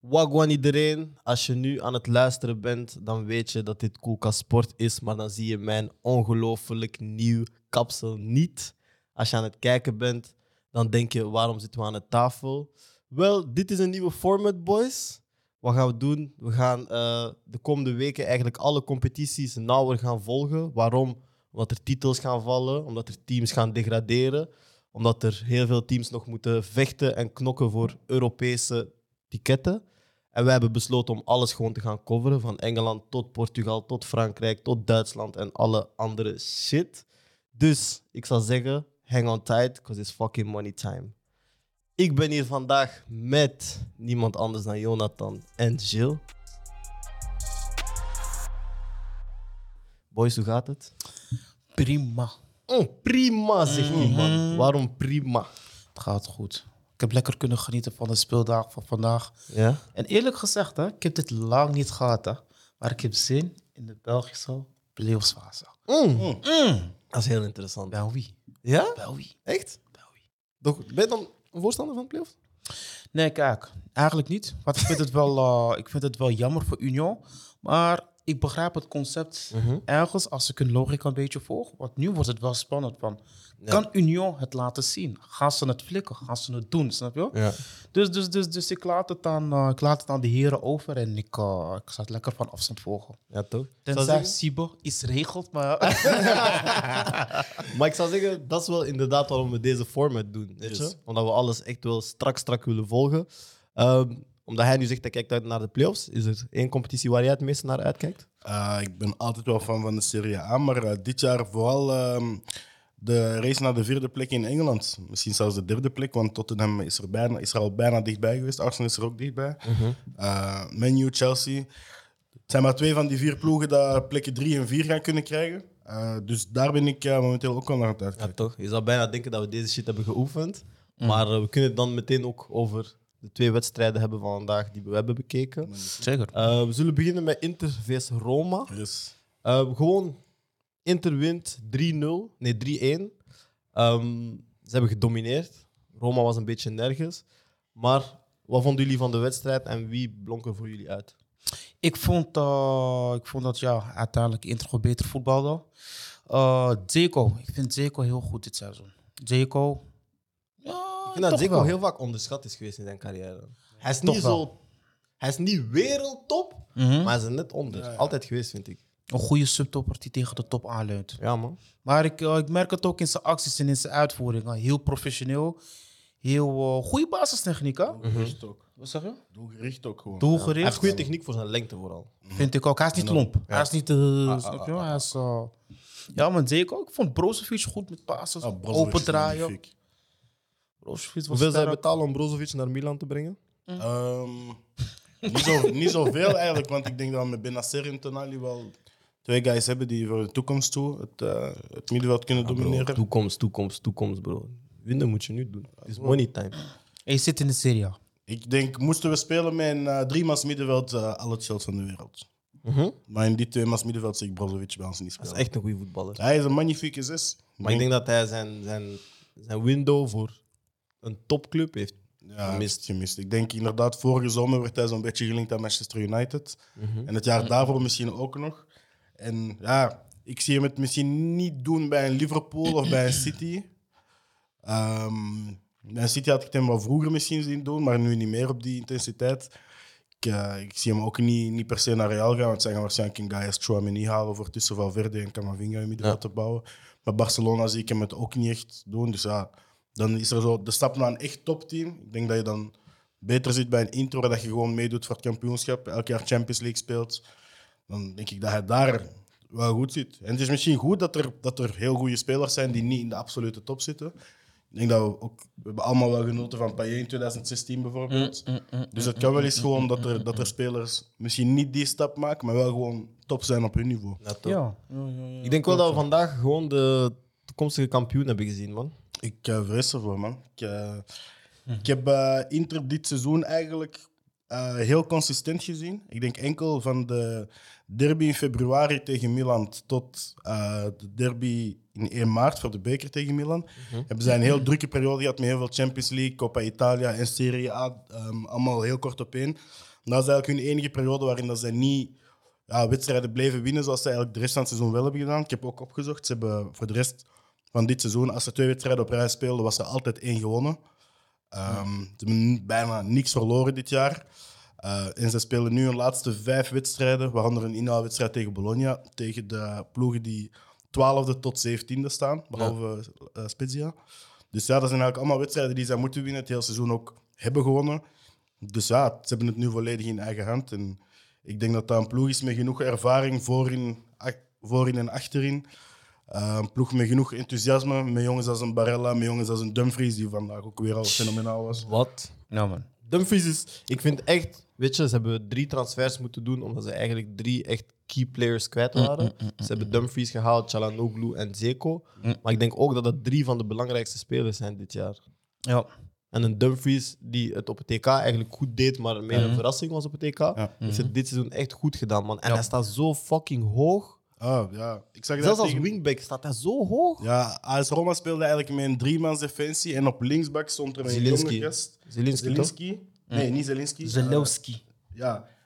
Wagwan iedereen, als je nu aan het luisteren bent, dan weet je dat dit Koelkast Sport is, maar dan zie je mijn ongelooflijk nieuw kapsel niet. Als je aan het kijken bent, dan denk je, waarom zitten we aan de tafel? Wel, dit is een nieuwe format, boys. Wat gaan we doen? We gaan de komende weken eigenlijk alle competities nauwer gaan volgen. Waarom? Omdat er titels gaan vallen, omdat er teams gaan degraderen, omdat er heel veel teams nog moeten vechten en knokken voor Europese ticketten. En wij hebben besloten om alles gewoon te gaan coveren, van Engeland tot Portugal, tot Frankrijk, tot Duitsland en alle andere shit. Dus ik zal zeggen, hang on tight, because it's fucking money time. Ik ben hier vandaag met niemand anders dan Jonathan en Jill. Boys, hoe gaat het? Prima. Oh, prima, zeg ik, man. Waarom prima? Het gaat goed. Ik heb lekker kunnen genieten van de speeldag van vandaag. Ja? En eerlijk gezegd, hè, ik heb dit lang niet gehad. Hè, maar ik heb zin in de Belgische playoffsfase. Dat is heel interessant. Bij wie? Ja? Bij wie? Echt? Bij wie? Ben je dan een voorstander van playoffs? Nee, kijk. Eigenlijk niet. Want ik vind het wel jammer voor Union. Maar ik begrijp het concept ergens, als ik hun logica een beetje volg. Want nu wordt het wel spannend. Van, ja. Kan Union het laten zien? Gaan ze het flikken? Gaan ze het doen? Snap je? Ja. Dus ik laat het aan de heren over. En ik zat lekker van afstand volgen. Ja, toch? Tenzij Sibo iets regelt, maar... Maar ik zou zeggen, dat is wel inderdaad waarom we deze format doen. Weet je? Omdat we alles echt wel strak willen volgen. Omdat hij nu zegt dat hij kijkt uit naar de playoffs, is er één competitie waar jij het meest naar uitkijkt? Ik ben altijd wel fan van de Serie A, maar dit jaar vooral de race naar de vierde plek in Engeland. Misschien zelfs de derde plek, want Tottenham is er al bijna dichtbij geweest. Arsenal is er ook dichtbij. Man U, Chelsea. Het zijn maar twee van die vier ploegen dat plekken 3 en 4 gaan kunnen krijgen. Dus daar ben ik momenteel ook al naar het uitkijken. Ja, toch? Je zou bijna denken dat we deze shit hebben geoefend. Maar we kunnen het dan meteen ook over... de 2 wedstrijden hebben van vandaag die we hebben bekeken. Zeker. We zullen beginnen met Inter vs Roma. Yes. Gewoon, Inter wint 3-1. Ze hebben gedomineerd. Roma was een beetje nergens. Maar wat vonden jullie van de wedstrijd en wie blonk er voor jullie uit? Ik vond dat uiteindelijk Inter gewoon beter voetbalde. Dzeko. Ik vind Dzeko heel goed dit seizoen. Dzeko... Ik vind dat Dzeko heel vaak onderschat is geweest in zijn carrière. Hij is niet wereldtop, maar hij is er net onder. Ja, ja. Altijd geweest, vind ik. Een goede subtopper die tegen de top aanleunt. Ja, man. Maar ik merk het ook in zijn acties en in zijn uitvoering. Heel professioneel. Heel goede basistechniek. Doelgericht ook. Wat zeg je? Doelgericht ook gewoon. Doelgericht. Ja. Hij heeft goede techniek voor zijn lengte vooral. Vind ik ook. Hij is niet lomp. Ja. Hij is niet... Hij is... Ja, maar Dzeko. Ik vond Brozovic goed met passes. Ja, open draaien. Hoeveel zij betalen om Brozovic naar Milan te brengen? Niet zoveel eigenlijk, want ik denk dat we met Benacer en Tonali wel 2 guys hebben die voor de toekomst toe het middenveld kunnen domineren. Bro, toekomst, bro. Winnen moet je nu doen. Het is money time. En je zit in de Serie A. Ik denk, moesten we spelen met een 3-mans middenveld al het geld van de wereld. Maar in die 2-mans middenveld zie ik Brozovic bij ons niet spelen. Dat is echt een goede voetballer. Hij is een magnifieke 6. Maar ik denk dat hij zijn window voor... een topclub heeft gemist. Ik denk inderdaad, vorige zomer werd hij zo'n beetje gelinkt aan Manchester United. En het jaar daarvoor misschien ook nog. En ja, ik zie hem het misschien niet doen bij een Liverpool of bij een City. Bij een City had ik hem wel vroeger misschien zien doen, maar nu niet meer op die intensiteit. Ik zie hem ook niet per se naar Real gaan, want zij gaan waarschijnlijk een guy als Chouameni halen voor tussen Valverde en Camavinga in middenveld te bouwen. Maar Barcelona zie ik hem het ook niet echt doen, dus ja... Dan is er zo de stap naar een echt topteam. Ik denk dat je dan beter zit bij een Inter, dat je gewoon meedoet voor het kampioenschap, elk jaar Champions League speelt. Dan denk ik dat hij daar wel goed zit. En het is misschien goed dat er heel goede spelers zijn die niet in de absolute top zitten. Ik denk dat we hebben allemaal wel genoten van Payet in 2016 bijvoorbeeld. Dus het kan wel eens gewoon dat er spelers misschien niet die stap maken, maar wel gewoon top zijn op hun niveau. Ja, toch? Ja. Ik denk wel dat we vandaag gewoon de toekomstige kampioen hebben gezien, man. Ik vrees ervoor, man. Ik heb Inter dit seizoen eigenlijk heel consistent gezien. Ik denk enkel van de derby in februari tegen Milan tot de derby in 1 maart voor de beker tegen Milan. Mm-hmm. Hebben zij een heel drukke periode gehad met heel veel Champions League, Coppa Italia en Serie A. Allemaal heel kort op één. Dat is eigenlijk hun enige periode waarin dat zij niet wedstrijden bleven winnen zoals ze eigenlijk de rest van het seizoen wel hebben gedaan. Ik heb ook opgezocht. Ze hebben voor de rest van dit seizoen, als ze 2 wedstrijden op rij speelden, was ze altijd 1 gewonnen. Ze hebben bijna niks verloren dit jaar. En ze spelen nu hun laatste 5 wedstrijden, waaronder een inhaalwedstrijd tegen Bologna, tegen de ploegen die 12e tot 17e staan, behalve Spezia. Dus ja, dat zijn eigenlijk allemaal wedstrijden die zij moeten winnen, het hele seizoen ook hebben gewonnen. Dus ja, ze hebben het nu volledig in eigen hand. En ik denk dat dat een ploeg is met genoeg ervaring voorin en achterin. Een ploeg met genoeg enthousiasme, met jongens als een Barella, met jongens als een Dumfries, die vandaag ook weer al fenomenaal was. Wat? Nou man. Dumfries is... Ik vind echt... Weet je, ze hebben 3 transfers moeten doen, omdat ze eigenlijk 3 echt key players kwijt waren. Ze hebben Dumfries gehaald, Çalhanoğlu en Dzeko. Maar ik denk ook dat dat 3 van de belangrijkste spelers zijn dit jaar. Ja. En een Dumfries die het op het TK eigenlijk goed deed, maar meer een verrassing was op het TK, heeft het dit seizoen echt goed gedaan, man. En hij staat zo fucking hoog. Oh, ja. Ik zag zelfs als wingback staat hij zo hoog. Ja, AS Roma speelde eigenlijk met een 3-mans defensie en op linksback stond er een jonge gast. Zelinski? Nee, niet Zelinski. Zelowski.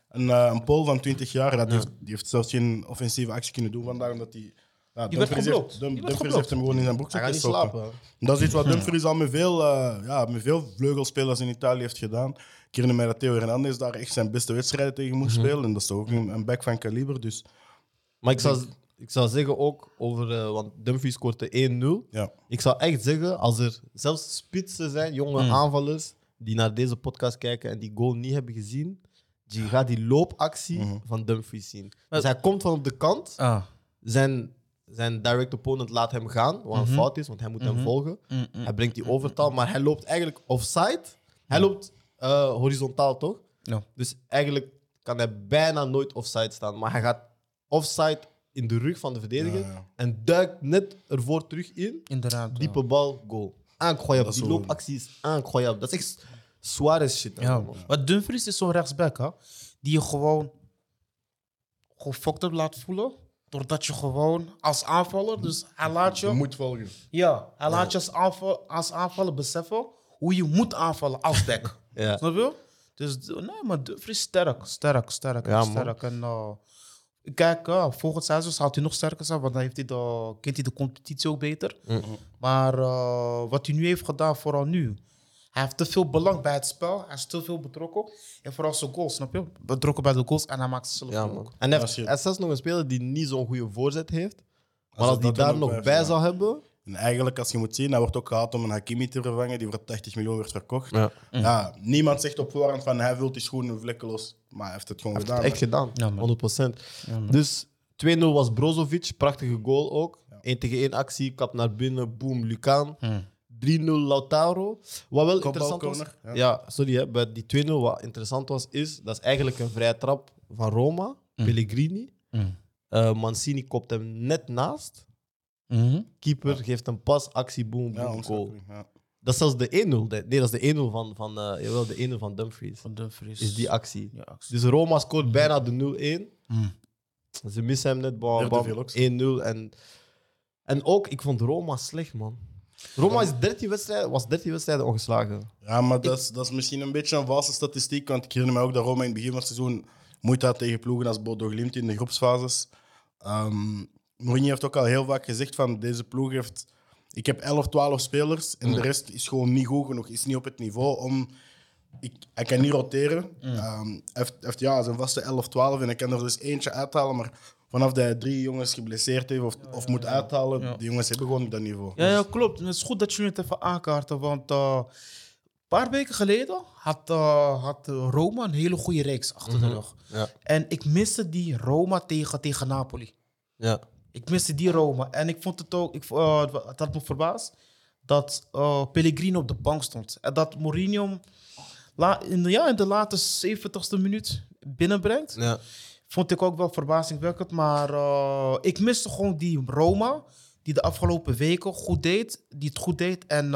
Een Pool van 20 jaar. Die heeft zelfs geen offensieve actie kunnen doen vandaag, omdat hij... Dumfries heeft hem gewoon in zijn broekzak gestoken. Dat is iets wat Dumfries al met veel vleugelspelers in Italië heeft gedaan. Ik herinner mij dat Theo Hernandez daar echt zijn beste wedstrijden tegen moest spelen. En dat is toch ook een back van kaliber, dus... Maar ik zou zeggen ook over... want Dumfries scoort de 1-0. Ja. Ik zou echt zeggen, als er zelfs spitsen zijn, jonge aanvallers, die naar deze podcast kijken en die goal niet hebben gezien, die gaat die loopactie van Dumfries zien. Dus hij komt van op de kant. Zijn direct opponent laat hem gaan, wat een fout is, want hij moet hem volgen. Hij brengt die overtaal, maar hij loopt eigenlijk offside. Hij loopt horizontaal, toch? No. Dus eigenlijk kan hij bijna nooit offside staan, maar hij gaat offside in de rug van de verdediger en duikt net ervoor terug in. Inderdaad, diepe bal, goal. Incroyable. Die loopactie is incroyable. Dat is echt Suarez shit. Ja. Want Dumfries is zo'n rechtsback, hè? Die je gewoon fucked up laat voelen. Doordat je gewoon als aanvaller, dus hij laat je... moet volgen. Ja, hij laat je als aanvaller beseffen hoe je moet aanvallen als back. Snap je? Dus nee, maar Dumfries is sterk. Ja, sterk. En, kijk, volgend seizoen zal hij nog sterker zijn, want dan kent hij de competitie ook beter. Maar wat hij nu heeft gedaan, vooral nu... Hij heeft te veel belang bij het spel. Hij is te veel betrokken. En vooral zijn goals, snap je? Betrokken bij de goals en hij maakt ze zelf ook. En hij heeft zelfs nog een speler die niet zo'n goede voorzet heeft. Maar als die daar nog bij zou hebben... En eigenlijk, als je moet zien, hij wordt ook gehaald om een Hakimi te vervangen, die voor 80 miljoen werd verkocht. Ja. Ja, niemand zegt op voorhand van hij vult die schoenen vlekkeloos. Maar hij heeft het gewoon gedaan. Hij heeft het echt gedaan, 100%. Ja, dus 2-0 was Brozovic, prachtige goal ook. 1-tegen-1 actie, kap naar binnen, boom, Lucan. 3-0 Lautaro. Wat wel interessant was... bij die 2-0 wat interessant was, is... Dat is eigenlijk een vrije trap van Roma, Pellegrini. Mancini kopt hem net naast. Keeper geeft een pas, actie, boom, boom, goal. Ja. Dat is zelfs de 1-0. Dat is de 1-0 van Dumfries. Van Dumfries. Is die actie. Ja, actie. Dus Roma scoort bijna de 0-1. Ze missen hem net, bam, 1-0. En ook, ik vond Roma slecht, man. Roma is 13 wedstrijden ongeslagen. Ja, maar dat is misschien een beetje een valse statistiek. Want ik herinner me ook dat Roma in het begin van het seizoen moeite had tegen ploegen als Bodo Glimt in de groepsfases. Mourinho heeft ook al heel vaak gezegd van deze ploeg heeft... Ik heb 11, 12 spelers en de rest is gewoon niet goed genoeg. Is niet op het niveau om... Hij kan niet roteren. Hij heeft zijn vaste 11, 12 en hij kan er dus eentje uithalen, maar... Vanaf dat hij 3 jongens geblesseerd heeft of moet uithalen, die jongens hebben gewoon dat niveau. Ja, klopt. En het is goed dat jullie het even aankaarten, want een paar weken geleden had Roma een hele goede reeks achter de rug. Ja. En ik miste die Roma tegen Napoli. Ja. Ik miste die Roma. En ik vond het ook, het had me verbaasd dat Pellegrini op de bank stond. En dat Mourinho in de late 70ste minuut binnenbrengt. Ja. Vond ik ook wel verbazingwekkend, maar ik miste gewoon die Roma die de afgelopen weken goed deed. En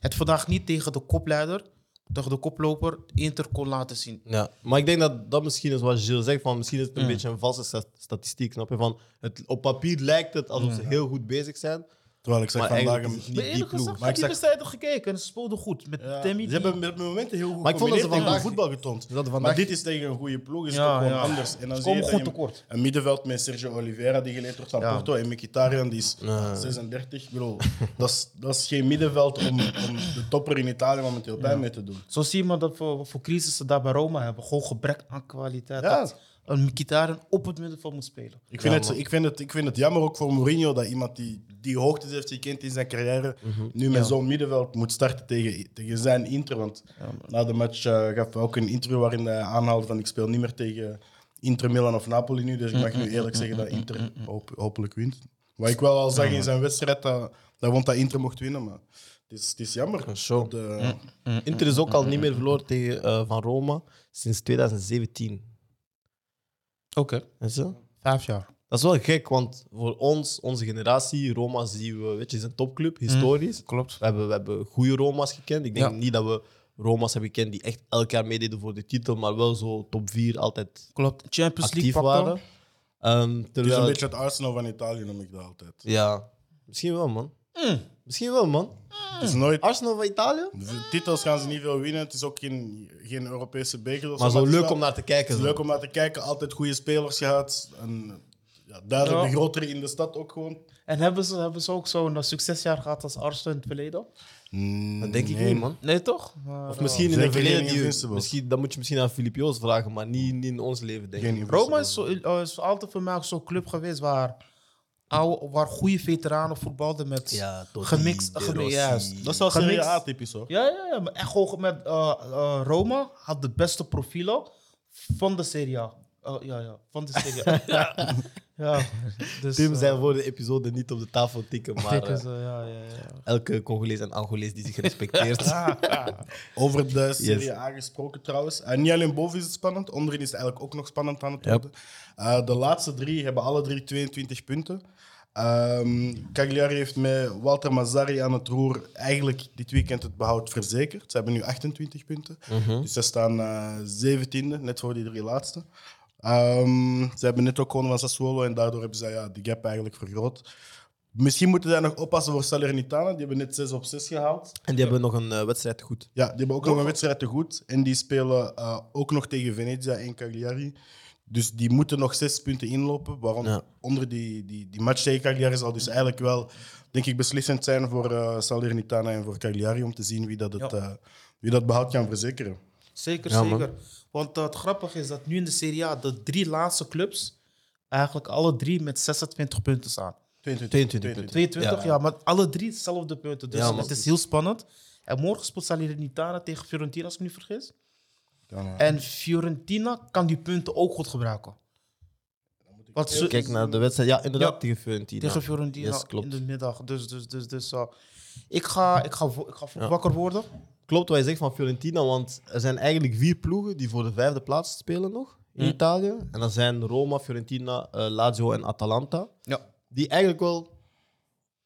het vandaag niet tegen de kopleider toch de koploper Inter kon laten zien. Ja, maar ik denk dat dat misschien is wat Gilles zegt, van misschien is het een beetje een valse statistiek. Snap je? Van het, op papier lijkt het alsof ze heel goed bezig zijn. Terwijl ik zeg, maar vandaag hem niet die ploeg. Maar ik heb die wedstrijd gekeken en ze speelden goed. Met Timmy, ze hebben met momenten heel goed gecombineerd tegen voetbal getoond. Maar dit is tegen een goede ploeg, is het gewoon anders. En dan zie je goed tekort. Een middenveld met Sergio Oliveira, die geleend wordt van Porto, en Mkhitaryan, die is 36. Bro, dat is geen middenveld om de topper in Italië momenteel bij mee te doen. Zo zie je maar dat voor crisis ze daar bij Roma hebben. Gewoon gebrek aan kwaliteit. Ja. Een Mkhitaryan op het middenveld moet spelen. Ik vind het jammer ook voor Mourinho dat iemand die hoogtes heeft gekend in zijn carrière nu met zo'n middenveld moet starten tegen zijn Inter. Want na de match gaf hij ook een interview waarin hij aanhaalde van ik speel niet meer tegen Inter, Milan of Napoli nu. Dus ik mag nu eerlijk zeggen dat Inter hopelijk wint. Wat ik wel al zag in zijn wedstrijd, dat vond dat Inter mocht winnen, maar het is jammer. Inter is ook al niet meer verloren tegen van Roma sinds 2017. Oké. 5 jaar. Dat is wel gek, want voor ons, onze generatie, Roma zien we, is een topclub, historisch. Klopt. We hebben goede Roma's gekend. Ik denk niet dat we Roma's hebben gekend die echt elk jaar meededen voor de titel, maar wel zo top 4 altijd Champions League actief waren. Het is een beetje het Arsenal van Italië, noem ik dat altijd. Ja, misschien wel, man. Het is nooit... Arsenal van Italië? De titels gaan ze niet veel winnen. Het is ook geen Europese beker. Maar zo leuk om naar te kijken. Het is leuk om naar te kijken. Altijd goede spelers gehad. En, duidelijk de grotere in de stad ook gewoon. En hebben ze ook zo'n succesjaar gehad als Arsenal in het verleden? Dat denk ik niet, man. Nee, toch? Maar, of misschien in het verleden. Dat moet je misschien aan Filip Joos vragen, maar niet in ons leven, denk ik. Roma is altijd voor mij ook zo'n club geweest waar... waar goede veteranen voetbalden met gemixt. Dat is wel Serie A-typisch, hoor. Ja, maar echt gewoon met Roma had de beste profielen van de Serie A. Van de Serie A. Dus, Tim zijn voor de episode niet op de tafel tikken, maar elke Congolees en Angolees die zich respecteert. Over de Serie A gesproken trouwens. Niet alleen boven is het spannend, onderin is het eigenlijk ook nog spannend aan het worden. De laatste drie hebben alle drie 22 punten. Cagliari heeft met Walter Mazzarri aan het roer eigenlijk dit weekend het behoud verzekerd. Ze hebben nu 28 punten. Dus ze staan 17e, net voor die drie laatste. Ze hebben net ook gewonnen van Sassuolo en daardoor hebben ze die gap eigenlijk vergroot. Misschien moeten zij nog oppassen voor Salernitana. Die hebben net 6-6 gehaald. En die hebben nog een wedstrijd te goed. Ja, die hebben ook nog een wedstrijd te goed. En die spelen ook nog tegen Venezia en Cagliari. Dus die moeten nog 6 punten inlopen. Waaronder die match tegen Cagliari zal dus eigenlijk wel, denk ik, beslissend zijn voor Salernitana en voor Cagliari. Om te zien wie dat behoud kan verzekeren. Zeker. Man. Want het grappige is dat nu in de Serie A de drie laatste clubs eigenlijk alle drie met 26 punten staan. 22, ja, maar alle drie hetzelfde punten. Dus het is heel spannend. En morgen speelt Salernitana tegen Fiorentina, als ik me niet vergis. En Fiorentina kan die punten ook goed gebruiken. Kijk naar de wedstrijd. Ja, inderdaad, tegen Fiorentina. Yes, klopt. In de middag. Dus ik ga wakker worden. Klopt wat je zegt van Fiorentina, want er zijn eigenlijk 4 ploegen die voor de 5e plaats spelen nog in Italië. En dat zijn Roma, Fiorentina, Lazio en Atalanta. Die eigenlijk wel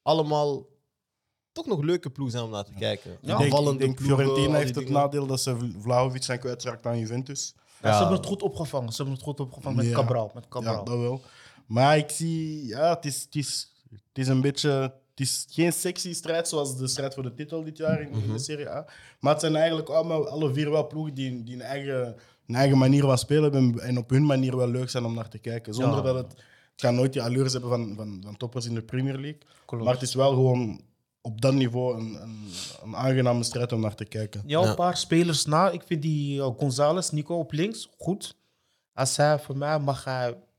allemaal toch nog leuke ploegen zijn om naar te kijken. Ik denk Fiorentina heeft het nadeel dat ze Vlahovic zijn kwijtraakt aan Juventus. Ze hebben het goed opgevangen. Met Cabral. Ja, dat wel. Maar ik zie... Ja, het is een beetje... Het is geen sexy strijd zoals de strijd voor de titel dit jaar in de Serie A. Maar het zijn eigenlijk allemaal, alle 4 wel ploegen die een eigen manier wat spelen en op hun manier wel leuk zijn om naar te kijken. Zonder dat het gaat nooit die allures hebben van toppers in de Premier League. Klopt. Maar het is wel gewoon op dat niveau een aangename strijd om naar te kijken. Ja, een paar spelers na. Ik vind die González, Nico op links, goed. Als hij voor mij mag,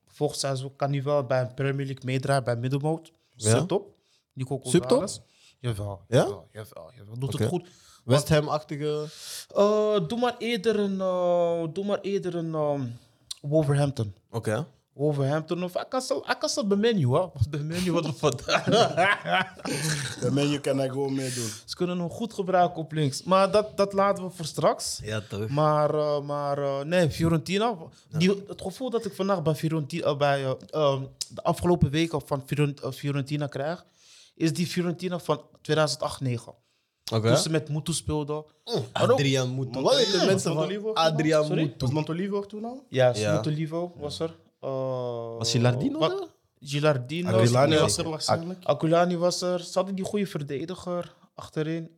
volgens mij kan hij wel bij een Premier League meedraaien bij middenmoot. Zet op. Nico González. Jawel. Doet het goed. West Ham-achtige... Doe maar eerder een Wolverhampton. Oké. Wolverhampton of... Ik kan zelf bij Menu, hoor. Bij Menu wat er vandaag... Bij Menu kan hij gewoon meedoen. Ze kunnen hem goed gebruiken op links. Maar dat laten we voor straks. Ja, toch. Maar nee, Fiorentina... Ja. Het gevoel dat ik vandaag bij Fiorentina... de afgelopen weken van Fiorentina krijg... is die Fiorentina van 2008-2009. Okay. Toen ze met Mutu speelden. Adrian Mutu. Wat weten mensen van Adrian Mutu? Was Montolivo toen al? Ja, Montolivo was er. Was Gilardino er? Gilardino was er waarschijnlijk. Akulani was er. Ze hadden die goede verdediger achterin.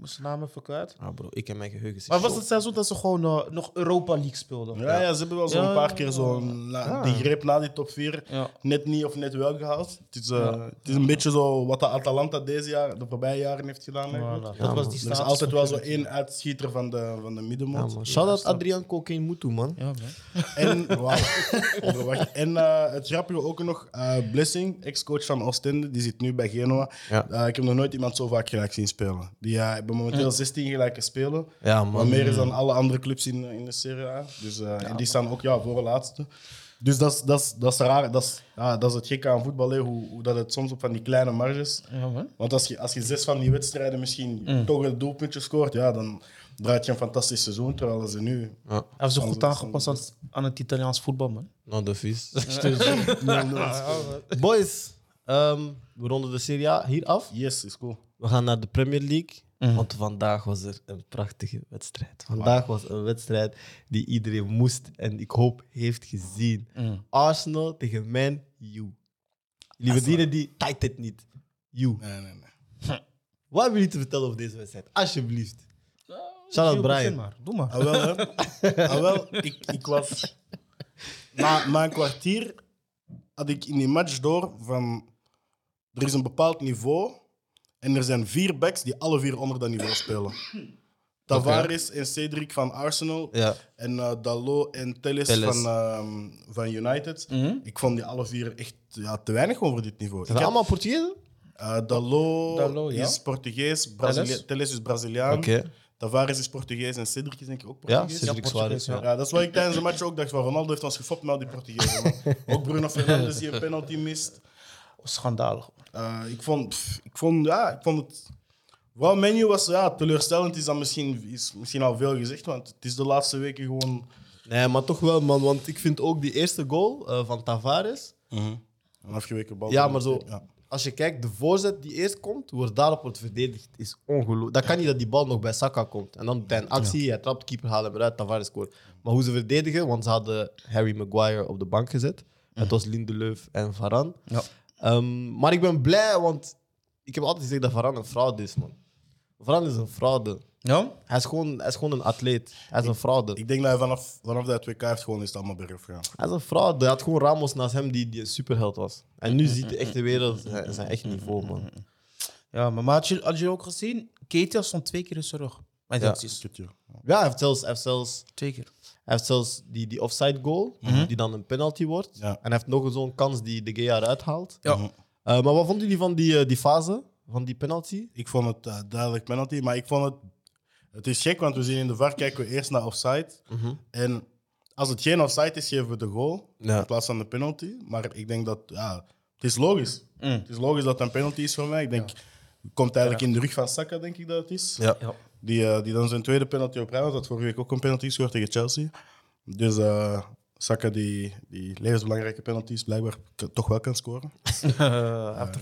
Mijn naam even kwijt. Ah bro, ik heb mijn geheugen. Maar was het seizoen dat ze gewoon nog Europa League speelden? Ja, ze hebben wel zo'n paar keer zo'n die greep na die top 4 net niet of net wel gehaald. Het is een beetje zo wat de Atalanta deze jaar, de voorbije jaren heeft gedaan. Voilà. Dat was die er is altijd wel zo één uitschieter van de middenmoot. Ja, shout-out Adrian Cocaine Mutu, man. Ja, man. En, wow. En het grapje ook nog, Blessing, ex-coach van Oostende, die zit nu bij Genoa. Ja. Ik heb nog nooit iemand zo vaak gelijk zien spelen. Die hebben momenteel 16 gelijke spelen. Ja, maar meer is dan alle andere clubs in de Serie A. Dus, en die staan ook voorlaatste. Dus dat is raar. Dat is het gekke aan voetbal, hoe dat het soms op van die kleine marges. Ja, want als je 6 van die wedstrijden misschien toch een doelpuntje scoort, dan draait je een fantastisch seizoen, terwijl ze nu... Hij heeft ze goed aangepast aan het Italiaans voetbal, man. Nou, de vies. Boys, we ronden de Serie A hier af. Yes, is cool. We gaan naar de Premier League, want vandaag was er een prachtige wedstrijd. Vandaag was een wedstrijd die iedereen moest en ik hoop heeft gezien. Arsenal tegen Man U. Jullie verdienen die tijd niet. U. Nee. Wat hebben jullie te vertellen over deze wedstrijd? Alsjeblieft. Shout-out Brian. Maar. Doe maar. Ik was... Na een kwartier had ik in die match door van... Er is een bepaald niveau... En er zijn 4 backs die alle 4 onder dat niveau spelen. Tavares en Cedric van Arsenal. Ja. En Dallo en Telles. Van United. Mm-hmm. Ik vond die alle 4 echt te weinig over dit niveau. Zijn allemaal Portugezen? Dallo is Portugees. Telles is Braziliaan. Okay. Tavares is Portugees en Cedric is denk ik ook Portugees. Ja, Cedric Suarez. Ja, dat is wat ik tijdens de match ook dacht. Ronaldo heeft ons gefopt met al die Portugezen. Ook Bruno Fernandes die een penalty mist. Schandalig. Ik vond het... Wel, Man U was teleurstellend. Is misschien al veel gezegd, want het is de laatste weken gewoon... Nee, maar toch wel, man. Want ik vind ook die eerste goal van Tavares... Een afgeweken bal. Ja, maar zo... Ja. Als je kijkt, de voorzet die eerst komt, daarop wordt verdedigd, is ongelooflijk. Dat kan niet dat die bal nog bij Saka komt. En dan tijdens actie, hij trapt, keeper haalt hem eruit, Tavares scoort. Maar hoe ze verdedigen, want ze hadden Harry Maguire op de bank gezet. Het was Lindelöf en Varane. Ja. Maar ik ben blij, want ik heb altijd gezegd dat Varane een fraude is, man. Varane is een fraude. Ja? Hij is gewoon een atleet. Hij is een fraude. Ik denk dat hij vanaf dat WK heeft gewoon is het allemaal bergaf gegaan. Hij is een fraude. Hij had gewoon Ramos naast hem die een superheld was. En nu ziet de echte wereld zijn echt niveau, man. Ja, maar had je ook gezien? Ketia stond 2 keer in zijn rug. Ja, hij heeft zelfs 2 keer. Hij heeft zelfs die offside goal, die dan een penalty wordt. Ja. En hij heeft nog zo'n kans die De Gea eruit haalt. Ja. Maar wat vonden jullie van die fase, van die penalty? Ik vond het duidelijk penalty, maar ik vond het... Het is gek, want we zien in de VAR, kijken we eerst naar offside. En als het geen offside is, geven we de goal in plaats van de penalty. Maar ik denk dat... het is logisch. Het is logisch dat het een penalty is voor mij. Ik denk, komt eigenlijk in de rug van Saka, denk ik dat het is. Ja. Die dan zijn tweede penalty op rij, want dat vorige week ook een penalty scoort tegen Chelsea. Dus Saka, die levensbelangrijke penalties blijkbaar toch wel kan scoren.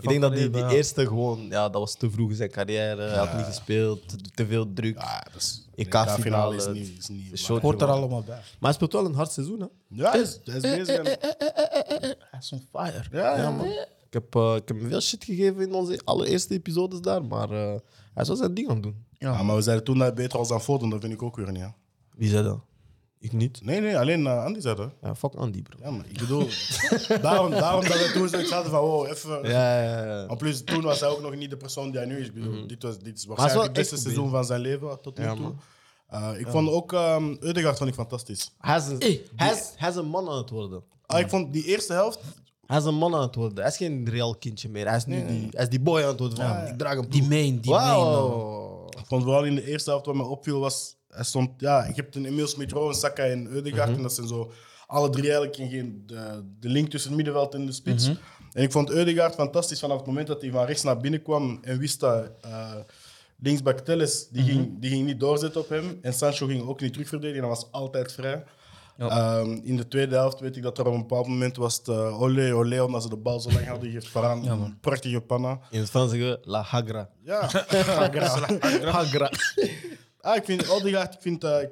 Ik denk dat die eerste gewoon... Ja, dat was te vroeg in zijn carrière. Hij had niet gespeeld, te veel druk. Ja, in K-finale is niet... Hoort er allemaal bij. Maar hij speelt wel een hard seizoen, hè? Ja, hij is bezig. Hij is on fire. Ja, man. Ik heb hem veel shit gegeven in onze allereerste episodes daar, maar hij zou zijn ding aan doen. Ja, maar we zeiden toen dat het beter was dan Ford, en dat vind ik ook weer niet. Hè. Wie zei dat? Ik niet. Nee, alleen Andy zei dat. Ja, fuck Andy, bro. Ja, maar ik bedoel... daarom dat we toen zoiets hadden van, wow, even... Ja. En plus, toen was hij ook nog niet de persoon die hij nu is. Ik bedoel, dit is waarschijnlijk het beste seizoen van zijn leven tot nu toe. Ik vond ook... Ødegaard vond ik fantastisch. Hij is een man aan het worden. Ik vond die eerste helft... Hij is een man aan het worden. Hij is geen real kindje meer. Hij is nu die boy aan het worden. Van, ik draag hem die main. Ik vond vooral in de eerste helft wat me opviel was... Hij stond... Ja, ik heb een Emile Smith-Rowe, een Saka en Ødegaard. En dat zijn zo... Alle 3 eigenlijk in de link tussen het middenveld en de spits. En ik vond Ødegaard fantastisch vanaf het moment dat hij van rechts naar binnen kwam. En wist dat linksback Telles, die ging niet doorzetten op hem. En Sancho ging ook niet terugverdedigen. Hij was altijd vrij. Ja. In de tweede helft weet ik dat er op een bepaald moment was het olé, olé, omdat ze de bal zo lang hadden, geeft Varane een prachtige panna. In het Frans zeggen we la hagra. Ja, hagra. Ah, ik vind Ødegaard,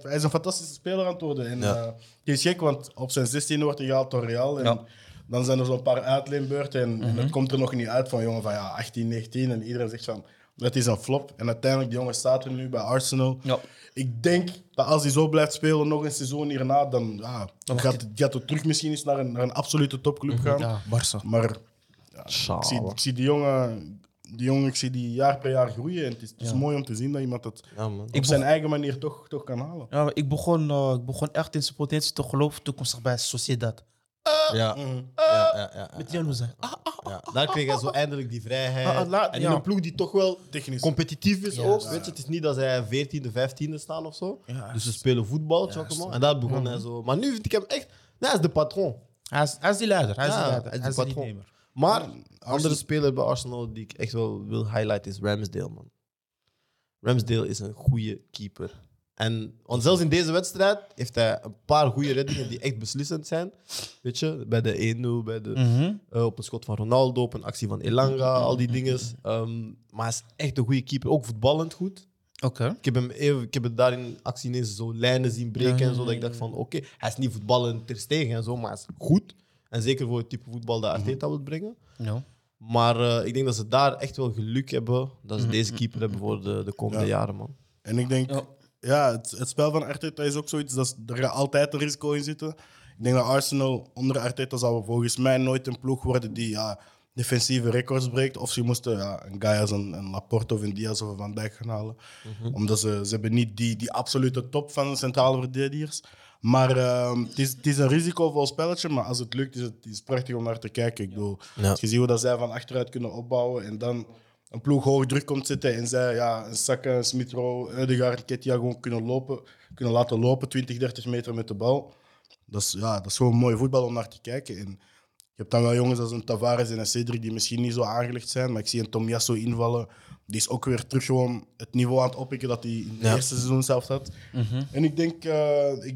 hij is een fantastische speler aan het worden. En, het is gek, want op zijn 16 wordt hij gehaald door Real. En dan zijn er zo'n paar uitleenbeurten. En het komt er nog niet uit van jongen van 18, 19. En iedereen zegt van, dat is een flop. En uiteindelijk, die jongen staat er nu bij Arsenal. Ja. Ik denk dat als hij zo blijft spelen, nog een seizoen hierna, dan gaat hij terug misschien eens naar een absolute topclub gaan. Ja, Barça. Maar ik zie die jongen... Ik zie die jaar per jaar groeien. En het is mooi om te zien dat iemand dat op zijn eigen manier toch kan halen. Ja, maar ik begon echt in zijn potentie te geloven toen ik was bij Sociedad. Met jaloezie. Daar kreeg hij zo eindelijk die vrijheid. En in een ploeg die toch wel technisch competitief is. Weet je, het is niet dat zij 14e, 15e staan of zo. Ja, dus ze spelen voetbal. En daar begon hij zo. Maar nu vind ik hem echt... Hij is de patron. Hij is die leider. Hij is de patron. Maar een andere speler bij Arsenal die ik echt wel wil highlighten is Ramsdale, man. Ramsdale is een goede keeper. Want zelfs in deze wedstrijd heeft hij een paar goede reddingen die echt beslissend zijn. Weet je, bij de 1-0, op een schot van Ronaldo, op een actie van Elanga, al die dingen. Maar hij is echt een goede keeper, ook voetballend goed. Okay. Ik heb hem daar in actie ineens zo lijnen zien breken en zo, dat ik dacht van oké, hij is niet voetballend terstegen en zo, maar hij is goed. En zeker voor het type voetbal dat Arteta wil brengen. No. Maar ik denk dat ze daar echt wel geluk hebben dat ze deze keeper hebben voor de komende jaren, man. En ik denk, het spel van Arteta is ook zoiets dat er altijd een risico in zitten. Ik denk dat Arsenal onder Arteta zou volgens mij nooit een ploeg worden die defensieve records breekt. Of ze moesten een guy als een Laporte of een Diaz of een Van Dijk gaan halen. Omdat ze hebben niet die absolute top van de centrale verdedigers. Maar het is een risicovol spelletje, maar als het lukt, is het prachtig om naar te kijken. Ik bedoel, je ziet hoe dat zij van achteruit kunnen opbouwen en dan een ploeg hoog druk komt zitten en zij een Saka, een Smith-Rowe, Ødegaard en Ketia gewoon kunnen laten lopen 20, 30 meter met de bal. Dat is gewoon mooi voetbal om naar te kijken. En je hebt dan wel jongens als een Tavares en een Cedric die misschien niet zo aangelegd zijn, maar ik zie een Tomiasso invallen. Die is ook weer terug gewoon het niveau aan het oppikken dat hij in het eerste seizoen zelf had. En ik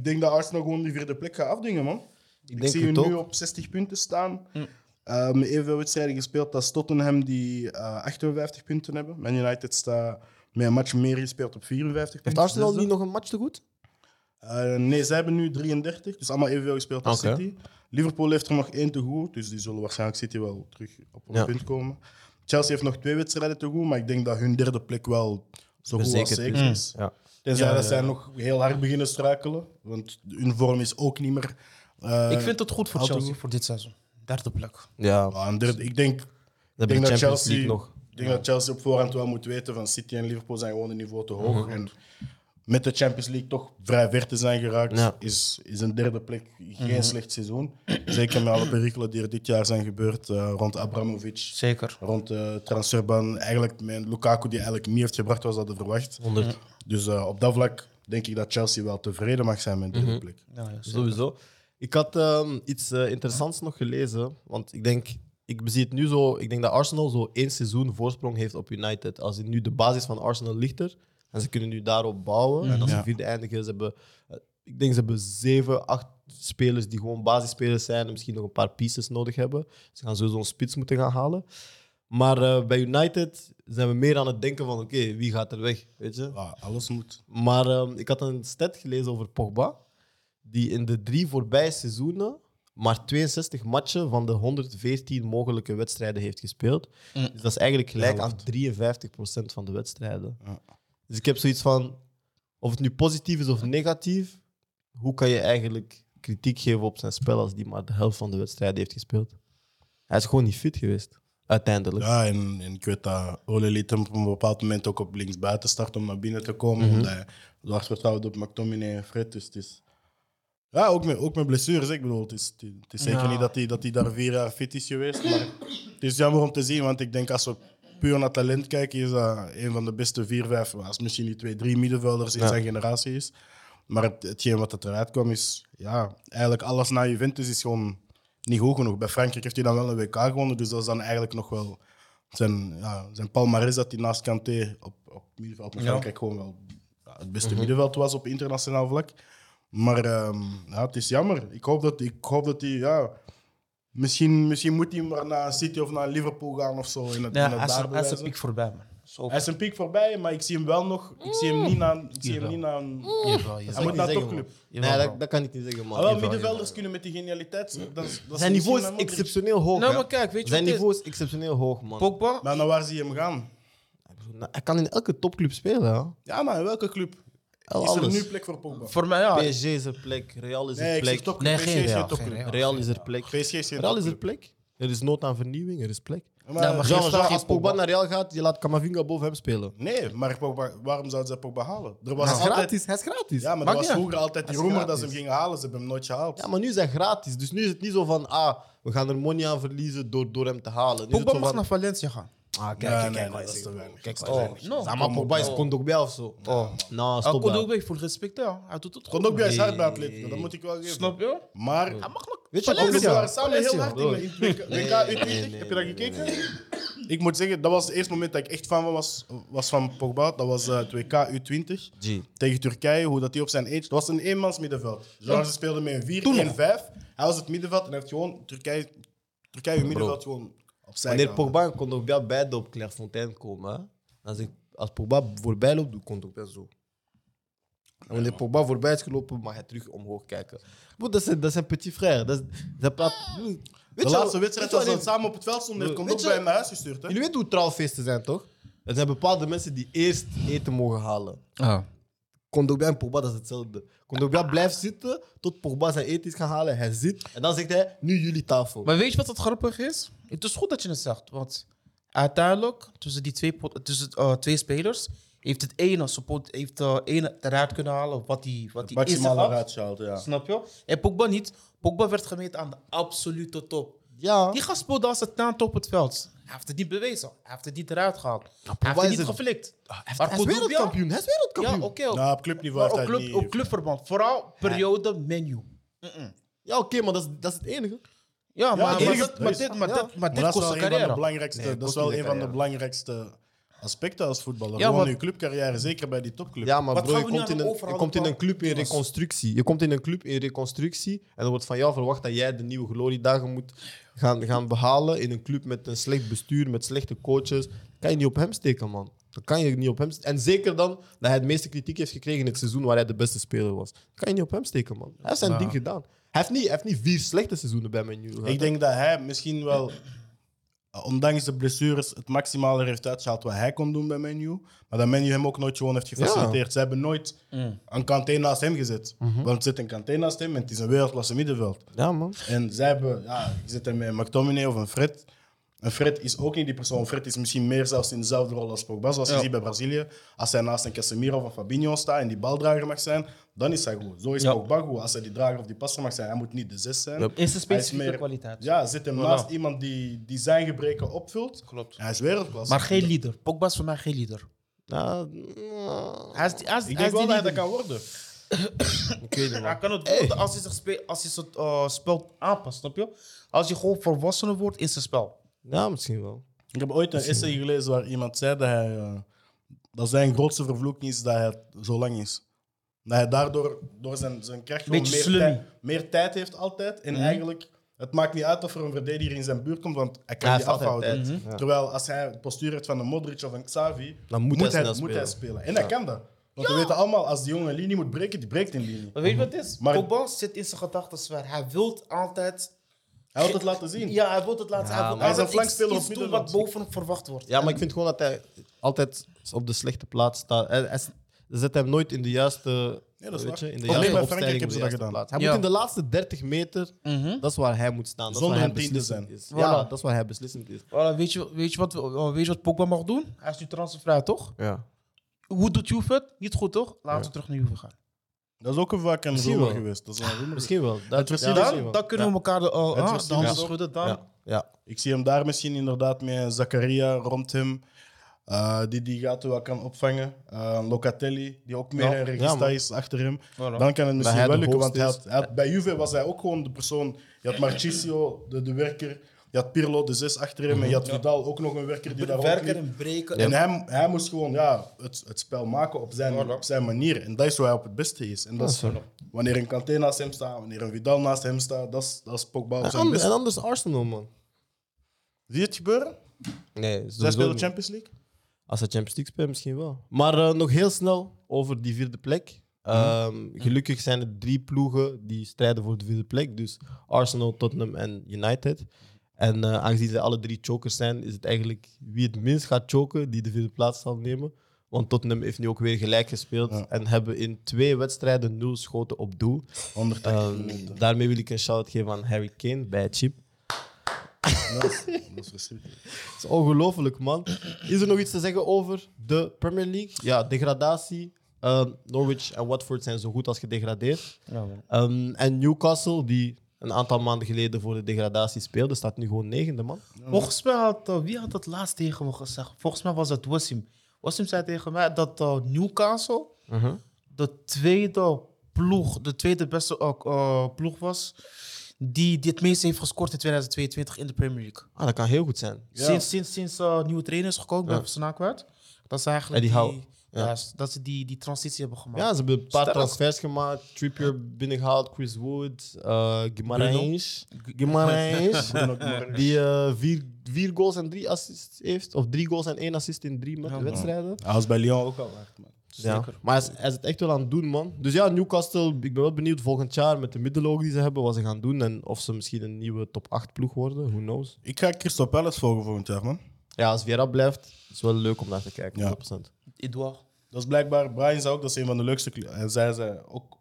denk dat Arsenal gewoon die vierde plek gaat afdingen, man. Ik zie hun nu op 60 punten staan. Met evenveel wedstrijden gespeeld als Tottenham, die 58 punten hebben. Man United staat met een match meer gespeeld op 54 punten. Heeft Arsenal niet nog een match te goed? Nee, zij hebben nu 33, dus allemaal evenveel gespeeld als City. Liverpool heeft er nog 1 te goed, dus die zullen waarschijnlijk City wel terug op een punt komen. Chelsea heeft nog 2 wedstrijden te goed, maar ik denk dat hun derde plek wel zo goed als zeker is. Tenzij dat zij nog heel hard beginnen struikelen, want hun vorm is ook niet meer... ik vind het goed voor Chelsea voor dit seizoen. Derde plek. Ja. Ik denk dat Chelsea op voorhand wel moet weten van City en Liverpool zijn gewoon een niveau te hoog. En met de Champions League toch vrij ver te zijn geraakt, is een derde plek geen slecht seizoen. Zeker met alle perikelen die er dit jaar zijn gebeurd rond Abramovic. Zeker. Rond de transferban. Eigenlijk met Lukaku, die eigenlijk niet heeft gebracht wat ze hadden verwacht. 100. Dus op dat vlak denk ik dat Chelsea wel tevreden mag zijn met de derde plek. Ja, sowieso. Ik had iets interessants nog gelezen, want ik denk... Ik bezie het nu zo... Ik denk dat Arsenal zo 1 seizoen voorsprong heeft op United. Als nu de basis van Arsenal ligt er... En ze kunnen nu daarop bouwen. En als ze vierde eindigen, ze hebben 7, 8 spelers die gewoon basisspelers zijn en misschien nog een paar pieces nodig hebben. Ze gaan sowieso een spits moeten gaan halen. Maar bij United zijn we meer aan het denken van oké, wie gaat er weg? Weet je? Ja, alles moet. Maar ik had een stat gelezen over Pogba, die in de 3 voorbije seizoenen maar 62 matchen van de 114 mogelijke wedstrijden heeft gespeeld. Dus dat is eigenlijk gelijk aan 53% van de wedstrijden. Ja. Dus ik heb zoiets van, of het nu positief is of negatief, hoe kan je eigenlijk kritiek geven op zijn spel als die maar de helft van de wedstrijden heeft gespeeld? Hij is gewoon niet fit geweest, uiteindelijk. Ja, en ik weet dat Ole liet hem op een bepaald moment ook op linksbuiten starten om naar binnen te komen. Omdat hij hard vertrouwde op McTominay en Fred. Dus het is... Ja, ook met blessures. Ik bedoel, het is zeker niet dat hij daar 4 jaar fit is geweest. Maar het is jammer om te zien, want ik denk als we... Puur naar talent kijken is dat een van de beste 4, 5, als misschien niet 2, 3 middenvelders in zijn generatie is. Maar hetgeen wat eruit kwam is, eigenlijk alles na Juventus is gewoon niet goed genoeg. Bij Frankrijk heeft hij dan wel een WK gewonnen, dus dat is dan eigenlijk nog wel zijn palmarès dat hij naast Kanté op middenveld met Frankrijk gewoon wel het beste middenveld was op internationaal vlak. Maar ja, het is jammer. Ik hoop dat hij... Ja, misschien moet hij maar naar City of naar Liverpool gaan of zo. Hij is een piek voorbij, man. Hij is een piek voorbij, maar ik zie hem wel nog... Ik zie hem niet aan... Hij moet naar een topclub. Nee, dat kan ik niet zeggen, man. Wel, middenvelders kunnen met die genialiteit... Zijn niveau is exceptioneel hoog. Nou, maar kijk, weet je, zijn niveau is exceptioneel hoog, man. Pogba... Maar naar waar zie je hem gaan? Hij kan in elke topclub spelen. Ja, maar in welke club? Is er nu plek voor Pogba? Voor mij, ja. PSG is er plek, Real is er plek. Real is er plek. Real is er plek. Er is nood aan vernieuwing, er is plek. Maar als Pogba naar Real gaat, je laat Camavinga boven hem spelen. Nee, maar Pogba, waarom zouden ze Pogba halen? Hij is gratis. Ja, maar er was vroeger altijd die rumor dat ze hem gingen halen. Ze hebben hem nooit gehaald. Ja, maar nu is hij gratis. Dus nu is het niet zo van, we gaan er money aan verliezen door hem te halen. Pogba mag naar Valencia gaan. Kijk, dat is te weinig. Maar Pogba is Kondogbia of zo. Nou, stop. Kondogbia, ik voel respect. Kondogbia is hard bij atleten, dat moet ik wel geven. Snap je? Maar, weet je, we waren samen heel hard in het WK U20. Heb je dat gekeken? Ik moet zeggen, dat was het eerste moment dat ik echt fan was van Pogba. Dat was het WK U20 tegen Turkije, hoe dat hij op zijn age... Dat was een eenmans middenveld. Ze speelden met een 4 en 5. Hij was het middenveld en heeft gewoon Turkije middenveld gewoon... Wanneer Pogba en Kondogbia beide op Clairefontaine komen, hè? Als Pogba voorbij loopt, doet Kondogbia zo. En wanneer Pogba voorbij is gelopen, mag hij terug omhoog kijken. Bro, dat zijn petit frère. De laatste wedstrijd dat ze samen op het veld stonden, komt ook bij hem naar huis gestuurd. Hè? Jullie weten hoe trouwfeesten zijn, toch? Er zijn bepaalde mensen die eerst eten mogen halen. Ah. Kondogbia en Pogba, dat is hetzelfde. Kondogbia blijft zitten tot Pogba zijn eten is gaan halen. Hij zit en dan zegt hij, nu jullie tafel. Maar weet je wat het grappig is? Het is goed dat je het zegt, want uiteindelijk tussen die twee spelers heeft het ene support, heeft de ene eruit kunnen halen wat hij is gehad. Ja. Snap je? En Pogba niet. Pogba werd gemeten aan de absolute top. Ja. Die gast speelde als het taant op het veld. Hij heeft het niet bewezen. Hij heeft het niet eruit gehaald. Nou, hij heeft het niet geflikt. Hij is wereldkampioen. Ja, oké. Okay, op clubniveau heeft hij niet. Op clubverband. Vooral periode menu. Ja, oké, maar dat is het enige. Ja, maar dit kost carrière. Dat is wel een van de belangrijkste aspecten als voetballer. Ja, gewoon je clubcarrière, zeker bij die topclub. Ja, maar bro, je komt in een club in reconstructie. Je komt in een club in reconstructie en er wordt van jou verwacht dat jij de nieuwe gloriedagen moet gaan behalen in een club met een slecht bestuur, met slechte coaches. Kan je niet op hem steken, man. Dat kan je niet op hem steken. En zeker dan dat hij het meeste kritiek heeft gekregen in het seizoen waar hij de beste speler was. Dat kan je niet op hem steken, man. Hij heeft zijn ding gedaan. Hij heeft niet 4 slechte seizoenen bij Man U. Ik denk dat hij misschien wel, ondanks de blessures, het maximale heeft uitgehaald wat hij kon doen bij Man U. Maar dat Man U hem ook nooit gewoon heeft gefaciliteerd. Ja. Ze hebben nooit een Kanté naast hem gezet. Mm-hmm. Want er zit een Kanté naast hem en het is een wereldklasse middenveld. Ja, man. En zij hebben, je zit er met een McTominay of een Fred. En Fred is ook niet die persoon. Fred is misschien meer zelfs in dezelfde rol als Pogba. Zoals je ziet bij Brazilië. Als hij naast een Casemiro of een Fabinho staat en die baldrager mag zijn, dan is hij goed. Zo is Pogba goed. Als hij die drager of die passer mag zijn, hij moet niet de 6 zijn. Yep. Is de specifieke kwaliteit. Ja, zit hem naast iemand die zijn gebreken opvult. Klopt. Hij is wereldklasse. Maar geen leader. Pogba is voor mij geen leader. Ik denk wel dat hij dat kan worden. Hij kan het worden als hij zijn spel aanpast. Snap je? Als je gewoon volwassener wordt in zijn spel. Ja, misschien wel. Ik heb ooit een essay gelezen waar iemand zei dat hij... dat zijn grootste vervloeking is dat hij zo lang is. Dat hij daardoor door zijn kracht meer tijd heeft altijd. En eigenlijk, het maakt niet uit of er een verdediger in zijn buurt komt, want hij kan die afhouden. Ja. Terwijl als hij het postuur heeft van een Modric of een Xavi, dan moet hij spelen. En hij kan dat. Want we weten allemaal, als die jongen een linie moet breken, die breekt een linie. Maar weet je wat het is? Pogba zit in zijn gedachtensfeer. Hij wil altijd... Hij wil het laten zien. Ja, hij wil het laten zien. Hij is een flankspeler op middenveld. Wat boven verwacht wordt. Ja, maar ik vind gewoon dat hij altijd op de slechte plaats staat. Hij zet hem nooit in de juiste... Ja, dat is waar. Alleen bij Frankrijk hebben ze dat gedaan. Hij moet in de laatste 30 meter, dat is waar hij moet staan. Dat zonder een 10e zijn. Is. Voilà. Ja, dat is waar hij beslissend is. Voilà, weet je wat Pogba mag doen? Hij is nu transfervrij, toch? Ja. Hoe doet Juve het? Niet goed, toch? Laten we terug naar Juve gaan. Dat is ook vaak een rumor geweest. Misschien wel. Dan kunnen we elkaar de handen schudden. Ja. Ik zie hem daar misschien inderdaad met Zakaria rond hem, die Gato wel kan opvangen. Locatelli, die ook meer een regista is achter hem. Voilà. Dan kan het misschien wel lukken. Want bij Juve was hij ook gewoon de persoon. Je had Marchisio, de werker. Je had Pirlo, de 6 achter hem. En je had Vidal, ook nog een werker die daarop liep. En breken. En hij moest gewoon het spel maken op zijn manier. En dat is waar hij op het beste is. En dat is wanneer een Kanté naast hem staat, wanneer een Vidal naast hem staat, dat is Pogba op zijn beste. En anders Arsenal, man. Zie je het gebeuren? Nee. Zij spelen Champions League? Als ze Champions League spelen, misschien wel. Maar nog heel snel over die vierde plek. Gelukkig zijn er 3 ploegen die strijden voor de vierde plek. Dus Arsenal, Tottenham en United. En aangezien ze alle 3 chokers zijn, is het eigenlijk wie het minst gaat choken die de vierde plaats zal nemen. Want Tottenham heeft nu ook weer gelijk gespeeld en hebben in 2 wedstrijden 0 schoten op doel. Daarmee wil ik een shout-out geven aan Harry Kane bij Chip. Dat is verschrikkelijk. Dat is ongelooflijk, man. Is er nog iets te zeggen over de Premier League? Ja, degradatie. Norwich en Watford zijn zo goed als gedegradeerd. En Newcastle, die een aantal maanden geleden voor de degradatie speelde, staat nu gewoon 9e, man. Volgens mij had... wie had dat laatst tegen me gezegd? Volgens mij was dat Wassim. Wassim zei tegen mij dat Newcastle de tweede beste ploeg was... Die het meeste heeft gescoord in 2022 in de Premier League. Ah, dat kan heel goed zijn. Ja. Sinds nieuwe trainer is gekomen, ben ik zijn naam kwijt. Dat is eigenlijk dat ze die transitie hebben gemaakt. Ja, ze hebben een paar transfers gemaakt. Trippier binnengehaald, Chris Wood, Guimarães. Die 4 goals en 3 assists heeft. Of 3 goals en 1 assist in 3 wedstrijden. Hij was bij Lyon ook al waard, man. Ja, maar hij is het echt wel aan het doen, man. Dus ja, Newcastle, ik ben wel benieuwd volgend jaar met de middenloog die ze hebben, wat ze gaan doen en of ze misschien een nieuwe top 8 ploeg worden. Who knows? Ik ga Crystal Palace volgen volgend jaar, man. Ja, als Vieira blijft, is het wel leuk om naar te kijken, 100%. Edouard. Dat is blijkbaar, Brian zei ook, dat is een van de leukste clubs.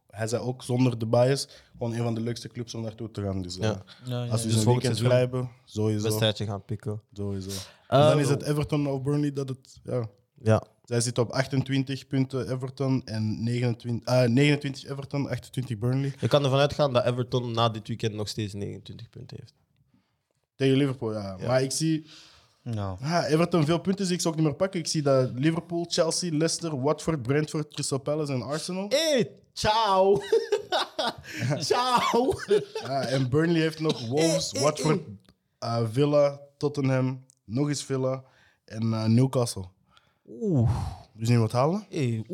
Hij zei ook zonder de bias, gewoon een van de leukste clubs om naartoe te gaan. Dus als ze dus volgend jaar blijven, sowieso. Een wedstrijdje gaan pikken. Sowieso. Dan is het Everton of Burnley dat het... Ja. Zij zitten op 28 punten Everton en 29 Everton, 28 Burnley. Je kan ervan uitgaan dat Everton na dit weekend nog steeds 29 punten heeft. Tegen Liverpool, ja. Maar ik zie... Everton veel punten zie ik ze ook niet meer pakken. Ik zie dat Liverpool, Chelsea, Leicester, Watford, Brentford, Crystal Palace en Arsenal. Ciao! Ciao! En Burnley heeft nog Wolves, Watford, Villa, Tottenham, nog eens Villa en Newcastle. Dus niet wat halen? Ik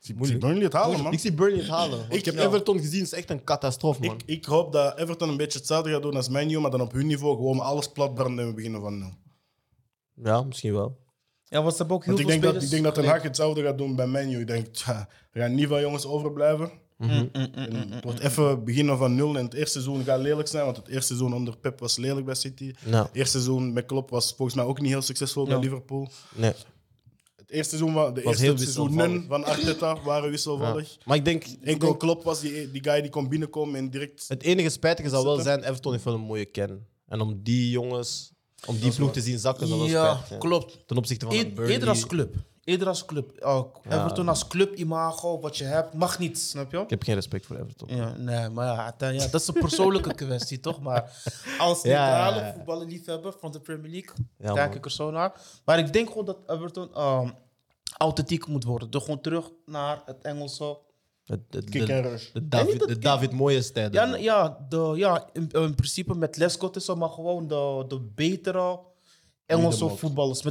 zie Burnley het halen, man. Ik zie Burnley het halen. Ik heb Everton gezien, is echt een catastrofe, man. Ik hoop dat Everton een beetje hetzelfde gaat doen als Man U, maar dan op hun niveau gewoon alles platbranden en we beginnen van nul. Ja, misschien wel. Ja, was dat ook heel veel spelers? Ik denk dat Den Haag hetzelfde gaat doen bij Man U. Ik denk, er gaan niet veel jongens overblijven. Het wordt even beginnen van nul en het eerste seizoen gaat lelijk zijn, want het eerste seizoen onder Pep was lelijk bij City. Het eerste seizoen met Klopp was volgens mij ook niet heel succesvol bij Liverpool. Nee. De eerste seizoenen van Arteta waren wisselvallig. Maar ik denk... Enkel Klopp was die guy die kon binnenkomen en direct... Het enige spijtige zal wel zijn, Everton heeft wel een mooie kern. En om die jongens, om die ploeg te zien zakken, zal wel spijtig zijn. Ja, klopt. Ten opzichte van Burnley. Eerder als club. Everton als club-imago, wat je hebt, mag niet, snap je? Ik heb geen respect voor Everton. Ja, nee, maar dat is een persoonlijke kwestie, toch? Maar als neutrale voetballenliefhebber van de Premier League, kijk ik er zo naar. Maar ik denk gewoon dat Everton authentiek moet worden. Dus gewoon terug naar het Engelse... De David Moyes-tijd. In principe met Lescott is zo, maar gewoon de betere... Engelse voetballers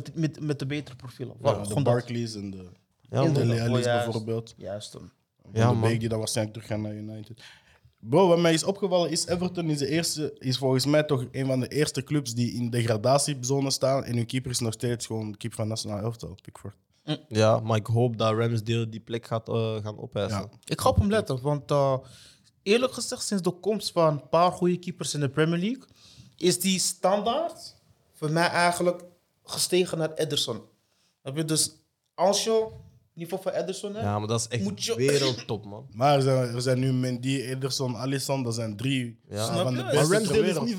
met de betere profielen. De Barclays en de Lealis bijvoorbeeld. Juist. De Beek die dan waarschijnlijk terug gaan naar United. Bro, wat mij is opgevallen is Everton is volgens mij toch een van de eerste clubs die in degradatiezone staan en hun keeper is nog steeds gewoon de keeper van nationaal elftal, Pickford. Ja, maar ik hoop dat Ramsdale die plek gaat gaan opeisen. Ja. Ik ga op hem letten, want eerlijk gezegd sinds de komst van een paar goede keepers in de Premier League is die standaard... voor mij eigenlijk gestegen naar Ederson. Dus als je niveau van Ederson hebt... Ja, maar dat is echt wereldtop, man. Maar er zijn nu Mendy, Ederson, Alisson. Dat zijn 3 van de beste. Ramsdale is niet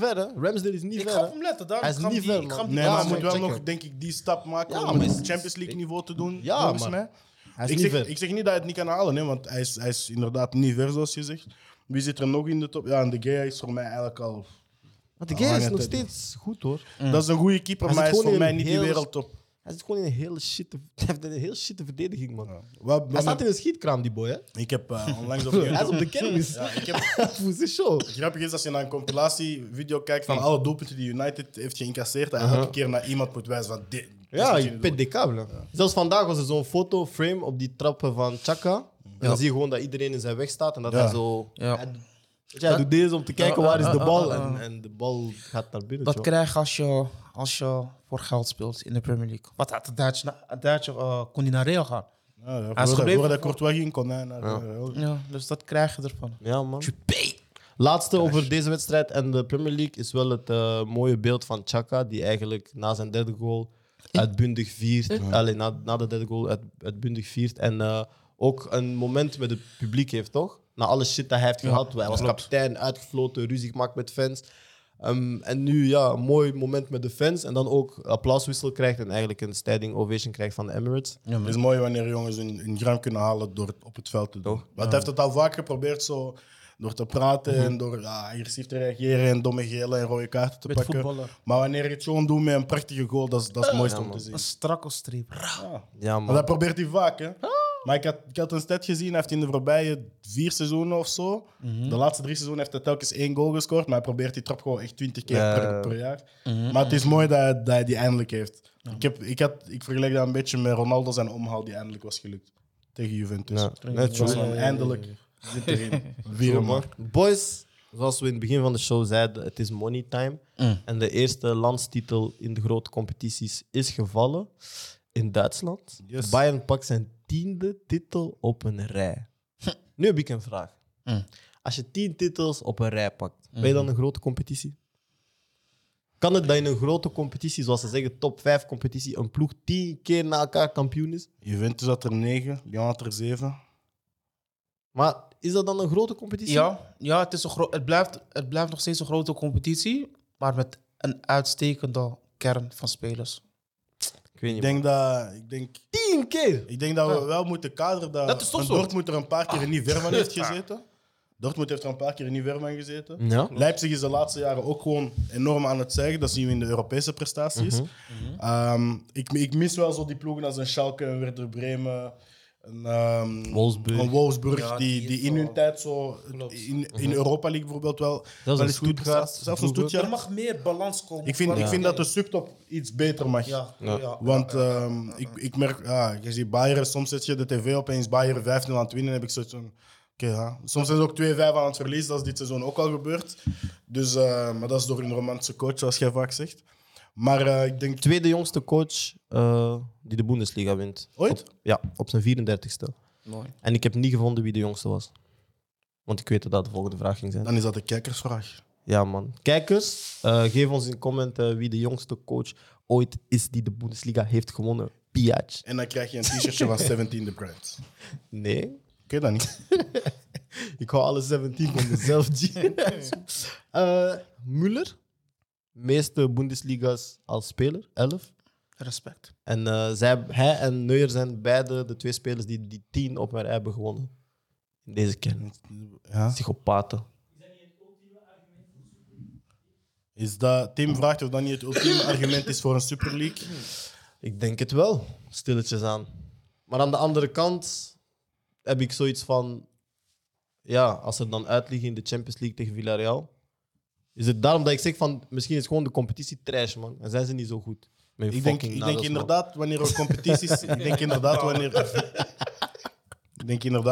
ver, hè? Ik ga op hem letten. Hij is niet ver, man. Maar hij moet wel nog, denk ik, die stap maken om het Champions League niveau te doen. Ja, volgens mij. Ik zeg niet dat hij het niet kan halen, hè, want hij is inderdaad niet ver, zoals je zegt. Wie zit er nog in de top? Ja, en De Gea is voor mij eigenlijk al... Maar De Gea is nog steeds goed, hoor. Dat is een goede keeper, maar hij is voor mij niet die wereldtop. Hij zit gewoon in een hele shitte verdediging, man. Ja. Hij staat in een schietkraam, die boy. Hè? Ik heb onlangs op YouTube... Hij is op de kermis. Ja, ik heb... Grappig is als je naar een compilatievideo kijkt van alle doelpunten die United heeft geïncasseerd, en elke keer naar iemand moet wijzen van... Dit, ja, je pet de kabel. Zelfs vandaag was er zo'n fotoframe op die trappen van Xhaka. En dan zie je gewoon dat iedereen in zijn weg staat en dat hij zo... Hij doet deze om te kijken waar is de bal en de bal gaat naar binnen. Dat krijg je als je voor geld speelt in de Premier League. Wat had de Duitser kon hij naar Real gaan? Hij is gebleven. Voordat Courtois ging, kon hij naar Real. Ja, dus dat krijg je ervan. Ja, man. Laatste over deze wedstrijd en de Premier League is wel het mooie beeld van Xhaka, die eigenlijk na zijn derde goal uitbundig viert. Na de derde goal uitbundig viert en ook een moment met het publiek heeft, toch? Na alle shit dat hij heeft gehad. Hij was kapitein, uitgefloten, ruzie gemaakt met fans. En nu een mooi moment met de fans. En dan ook applauswissel krijgt en eigenlijk een standing ovation krijgt van de Emirates. Ja, het is mooi wanneer jongens hun gram kunnen halen door op het veld te doen. Want hij heeft het al vaak geprobeerd zo, door te praten en door agressief te reageren en domme gele en rode kaarten te met pakken. Voetballen. Maar wanneer je het zo doet met een prachtige goal, dat is het mooiste om te zien. Een strakkelstreep. Ja. Ja, maar dat probeert hij vaak, hè? Maar ik had een stat gezien, hij heeft in de voorbije 4 seizoenen of zo, de laatste 3 seizoenen heeft hij telkens 1 goal gescoord, maar hij probeert die trap gewoon echt 20 keer per jaar. Maar het is mooi dat hij die eindelijk heeft. Ik vergelijk dat een beetje met Ronaldo zijn omhaal die eindelijk was gelukt tegen Juventus. Eindelijk zit erin. Boys, zoals we in het begin van de show zeiden, het is money time. En de eerste landstitel in de grote competities is gevallen in Duitsland. Yes. Bayern pakt zijn 10e titel op een rij. Nu heb ik een vraag. Als je 10 titels op een rij pakt, ben je dan een grote competitie? Kan het dat in een grote competitie, zoals ze zeggen, top 5 competitie, een ploeg 10 keer na elkaar kampioen is? Juventus had er 9, Lyon had er 7. Maar is dat dan een grote competitie? Ja, het blijft nog steeds een grote competitie, maar met een uitstekende kern van spelers. Ik denk 10 keer! Ik denk dat we wel moeten kaderen dat Dortmund er een paar keer niet ver van heeft gezeten. Ja. Leipzig is de laatste jaren ook gewoon enorm aan het zeggen. Dat zien we in de Europese prestaties. Ik mis wel zo die ploegen als een Schalke, een Werder Bremen, Wolfsburg ja, die in hun tijd zo in Europa League bijvoorbeeld wel eens goed gaat. Zelfs een Stuttgart. Er mag meer balans komen. Ik vind dat de subtop iets beter mag. Ik merk, je ziet Bayern, soms zet je de tv op en is Bayern 5-0 aan het winnen. Heb ik zoiets van, soms zijn ze ook 2-5 aan het verliezen. Dat is dit seizoen ook al gebeurd. Dus, maar dat is door een romantische coach, zoals jij vaak zegt. Maar ik denk... Tweede jongste coach die de Bundesliga wint. Ooit? Op zijn 34e. Mooi. En ik heb niet gevonden wie de jongste was. Want ik weet dat de volgende vraag ging zijn. Dan is dat de kijkersvraag. Ja, man. Kijkers, geef ons in comment wie de jongste coach ooit is die de Bundesliga heeft gewonnen. Piac. En dan krijg je een t-shirtje van 17 The Brand. Nee. Oké, dan niet. Ik hou alle 17 van mezelf. Müller. Meeste Bundesliga's als speler, 11. Respect. En hij en Neuer zijn beide de 2 spelers die 10 op een rij hebben gewonnen. In deze kern. Psychopaten. Is dat, Tim vraagt of dat niet het ultieme argument is voor een Super League? Ik denk het wel, stilletjes aan. Maar aan de andere kant heb ik zoiets van... Ja, als ze dan uitliegen in de Champions League tegen Villarreal... Is het daarom dat ik zeg van misschien is gewoon de competitie trash, man. En zijn ze niet zo goed. Ik denk inderdaad wanneer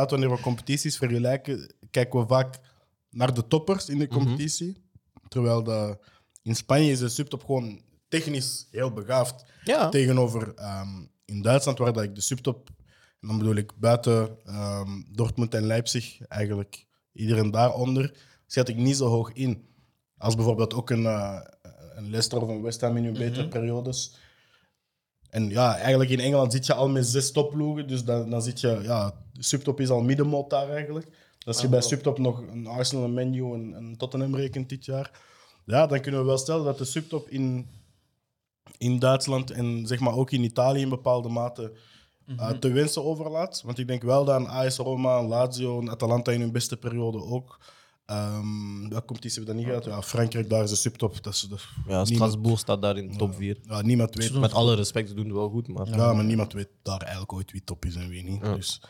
we competities vergelijken, kijken we vaak naar de toppers in de competitie. Terwijl in Spanje is de subtop gewoon technisch heel begaafd. Ja. Tegenover in Duitsland, waar dat ik de subtop, en dan bedoel ik buiten Dortmund en Leipzig, eigenlijk iedereen daaronder, zet ik niet zo hoog in. Als bijvoorbeeld ook een Leicester of een West Ham in hun betere periodes. En ja, eigenlijk in Engeland zit je al met 6 topploegen. Dus dan zit je... Ja, subtop is al middenmoot daar eigenlijk. Als je bij subtop nog een Arsenal, een Man U en een Tottenham rekent dit jaar... Ja, dan kunnen we wel stellen dat de subtop in Duitsland en zeg maar ook in Italië in bepaalde mate te wensen overlaat. Want ik denk wel dat een AS Roma, een Lazio en Atalanta in hun beste periode ook... Welke competitie hebben we dan niet gehad? Ja, Frankrijk, daar is de subtop. Ja, Strasbourg staat daar in de top 4. Ja, niemand weet. Met alle respect, ze doen het wel goed. Maar... Ja, maar niemand weet daar eigenlijk ooit wie top is en wie niet. Ja. Dus,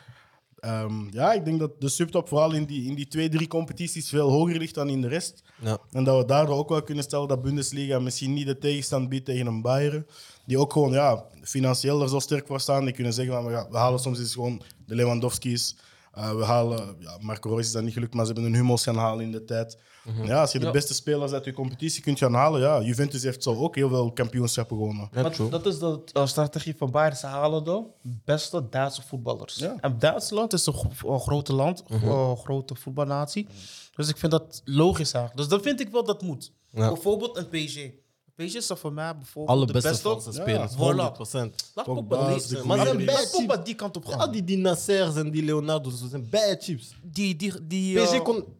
ja, ik denk dat de subtop vooral in die 2-3 competities veel hoger ligt dan in de rest. Ja. En dat we daardoor ook wel kunnen stellen dat Bundesliga misschien niet de tegenstand biedt tegen een Bayern. Die ook gewoon ja, financieel er zo sterk voor staan. Die kunnen zeggen, van, we halen soms eens gewoon de Lewandowski's. We halen, ja, Marco Reus is dat niet gelukt, maar ze hebben hun Hummels gaan halen in de tijd. Mm-hmm. Ja, als je de beste spelers uit je competitie kunt gaan halen, ja, Juventus heeft zo ook heel veel kampioenschappen gewonnen. Ja, maar dat is de strategie van Bayern. Ze halen de beste Duitse voetballers. Ja. En Duitsland is een grote land, een grote voetbalnatie. Mm-hmm. Dus ik vind dat logisch eigenlijk. Dus dan vind ik wel dat moet. Ja. Bijvoorbeeld een PSG. PSG is voor mij bijvoorbeeld de beste Franse spelers, 100%. Laat Pogba lezen. Maar zijn bij Pogba die kant op gaan. Ja, die Nassers en die Leonardo's zijn bij chips.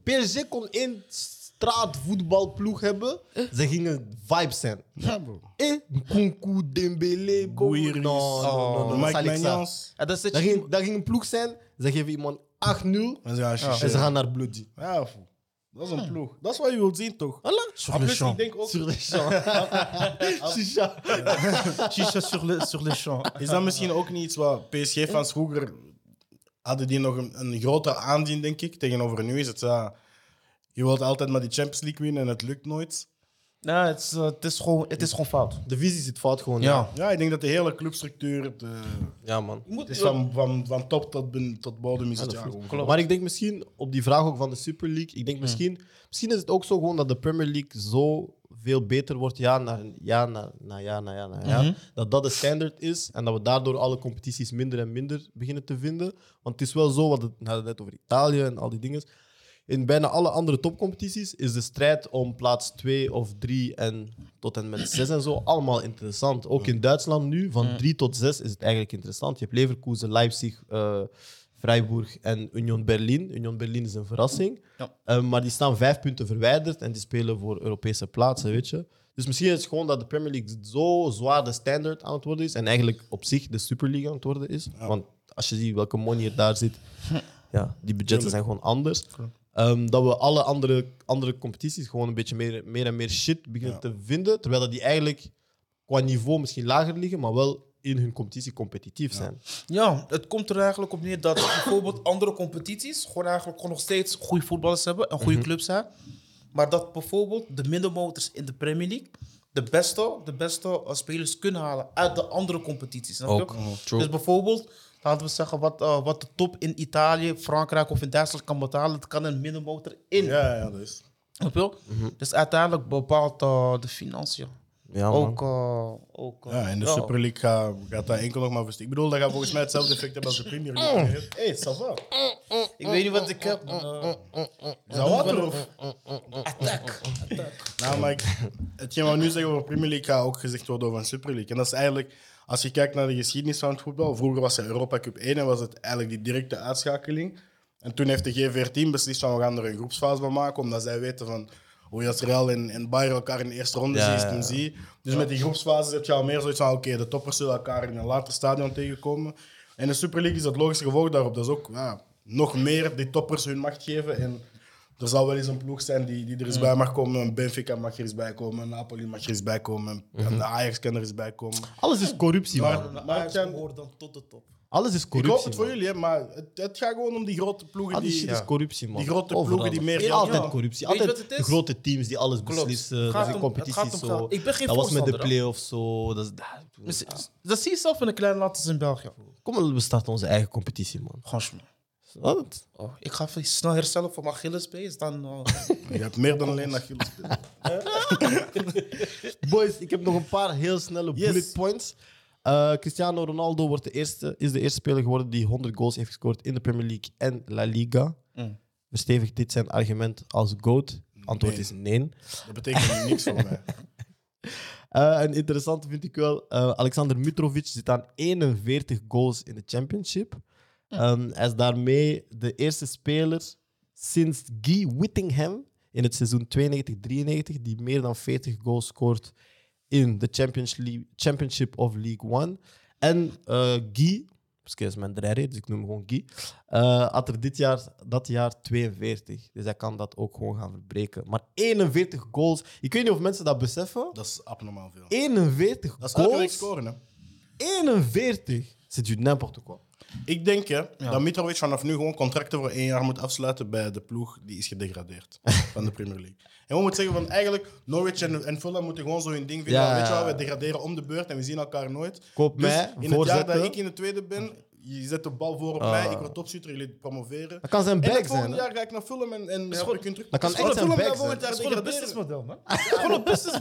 PSG kon één straatvoetbalploeg hebben. Ze gingen vibes zijn. Ja, bro. Nkunku, Dembélé, Gouiri, Mike Maignan. Daar ging een ploeg zijn. Ze geven iemand 8-0 en ze gaan naar Bloody. Ja, bro. Dat is een ploeg. Dat is wat je wilt zien, toch? Voilà. Sur les champs. Sur les champs. Chicha. Chicha sur les champs. Is dat misschien ook niet iets wat PSG-fans vroeger... hadden die nog een groter aanzien, denk ik, tegenover nu? Is het je wilt altijd maar die Champions League winnen en het lukt nooit. Ja, het is gewoon fout. De visie zit fout gewoon. Ja. Ja, ik denk dat de hele clubstructuur... Ja, man. Het is van top tot bodem is het klopt. Maar ik denk misschien, op die vraag ook van de Super League, ik denk misschien is het ook zo gewoon dat de Premier League zo veel beter wordt jaar na jaar. Mm-hmm. Dat de standaard is en dat we daardoor alle competities minder en minder beginnen te vinden. Want het is wel zo, we hadden het net over Italië en al die dingen... In bijna alle andere topcompetities is de strijd om plaats 2 of 3 en tot en met 6 en zo allemaal interessant. Ook in Duitsland nu, van 3 tot 6 is het eigenlijk interessant. Je hebt Leverkusen, Leipzig, Freiburg en Union Berlin. Union Berlin is een verrassing. Ja. Maar die staan 5 punten verwijderd en die spelen voor Europese plaatsen, weet je. Dus misschien is het gewoon dat de Premier League zo zwaar de standaard aan het worden is en eigenlijk op zich de Super League aan het worden is. Ja. Want als je ziet welke money er daar zit, ja, die budgetten zijn gewoon anders. Dat we alle andere competities gewoon een beetje meer en meer shit beginnen te vinden. Terwijl dat die eigenlijk qua niveau misschien lager liggen, maar wel in hun competitie competitief zijn. Ja, het komt er eigenlijk op neer dat bijvoorbeeld andere competities gewoon nog steeds goede voetballers hebben en goede clubs zijn. Maar dat bijvoorbeeld de middenmotors in de Premier League de beste spelers kunnen halen uit de andere competities. Ook. Dus bijvoorbeeld... Laten we zeggen, wat de top in Italië, Frankrijk of in Duitsland kan betalen, dat kan een middenmotor in. Ja, dat is. Dus uiteindelijk bepaalt de financiën. Ja, man. Ook, ja, in de Super League gaat dat enkel nog maar versturen. Ik bedoel, dat gaat volgens mij hetzelfde effect hebben als de Premier League. Hé, ça va. Ik weet niet wat ik heb. Is dat water of? Attack. Nou, maar hetgeen wat we nu zeggen over Premier League gaat ook gezegd worden over een Super League. En dat is eigenlijk... Als je kijkt naar de geschiedenis van het voetbal, vroeger was er Europa Cup 1 en was het eigenlijk die directe uitschakeling. En toen heeft de G14 beslist van we gaan er een groepsfase van maken, omdat zij weten van hoe je als Real en Bayern elkaar in de eerste ronde zien. Dus met die groepsfase heb je al meer zoiets van oké, de toppers zullen elkaar in een later stadion tegenkomen. En de Super League is het logische gevolg daarop. Dat is ook nog meer die toppers hun macht geven. En er zal wel eens een ploeg zijn die er eens bij mag komen. Een Benfica mag er eens bij komen. Een Napoli mag er eens bij komen. En de Ajax kan er eens bij komen. Alles is corruptie, man. Maar Ajax behoort dan tot de top. Alles is corruptie. Ik hoop het voor jullie, maar het gaat gewoon om die grote ploegen. Alles is corruptie, man. Die grote ploegen die meer... Altijd corruptie. Altijd de grote teams die alles beslissen. Dat is in competities zo. Ik ben geen dat was met de play-offs zo. Dat zie je zelf in een klein land als in België. Kom, we starten onze eigen competitie, man. Franchement. Ik ga even snel herstellen van mijn Achillespees. Je hebt meer dan alleen Achillespees. Boys, ik heb nog een paar heel snelle bullet points. Cristiano Ronaldo is de eerste speler geworden die 100 goals heeft gescoord in de Premier League en La Liga. Verstevigt dit zijn argument als GOAT? Antwoord is nee. Dat betekent niks voor mij. Een interessante vind ik wel. Alexander Mitrovic zit aan 41 goals in de Championship. Hij is daarmee de eerste speler sinds Guy Whittingham in het seizoen 92-93 die meer dan 40 goals scoort in de Championship of League One. En Guy Pascal is mijn drijder, dus ik noem hem gewoon Guy. Had er dat jaar 42. Dus hij kan dat ook gewoon gaan verbreken. Maar 41 goals. Ik weet niet of mensen dat beseffen. Dat is abnormaal veel. 41 goals. Dat is elke week scoren, hè. 41. C'est du n'importe quoi. Ik denk dat Mitrovic vanaf nu gewoon contracten voor 1 jaar moet afsluiten bij de ploeg die is gedegradeerd van de Premier League. En we moeten zeggen van eigenlijk Norwich en Fulham moeten gewoon zo hun ding vinden. Ja. Weet je wel, we degraderen om de beurt en we zien elkaar nooit. Koop dus mij, in het jaar dat ik in de tweede ben, je zet de bal voor op mij, ik word topshooter, jullie promoveren. Dat kan zijn bek zijn. Volgend jaar ga ik naar Fulham en help ik hun terug. Dat kan echt zijn bek zijn. Dat is gewoon een businessmodel, man.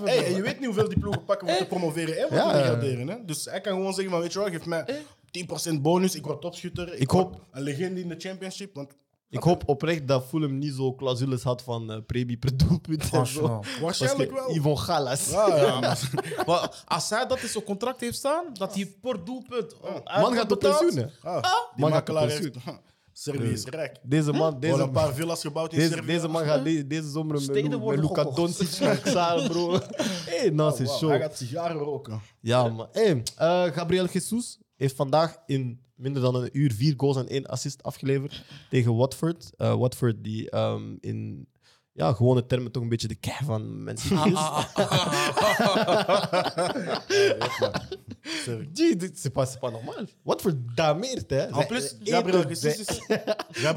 Hey, je weet niet hoeveel die ploegen pakken om te promoveren en te degraderen. Hè? Dus hij kan gewoon zeggen van, weet je wel, geef mij 10% bonus, ik word topschutter, ik hoop een legende in de championship. Want ik hoop oprecht dat Fulham niet zo clausules had van premie per doelpunt. Waarschijnlijk wel. Yvonne Gallas. Ja, maar als hij dat in zo'n contract heeft staan, dat hij per doelpunt... Man gaat op pensioen. Die makelaar heeft... Servië is rijk. Deze man... Deze een paar villas gebouwd in Servië. Deze man gaat deze zomer met Luka Doncic naar Xaar, bro. Hé, nou, c'est show. Hij gaat sigaren roken. Ja, man. Hé, Gabriel Jesus heeft vandaag in minder dan een uur 4 goals en 1 assist afgeleverd tegen Watford. Watford die in gewone termen toch een beetje de kei van mensen is. Dit is pas normaal. Watford dameert, hè. En plus, Gabriel Jesus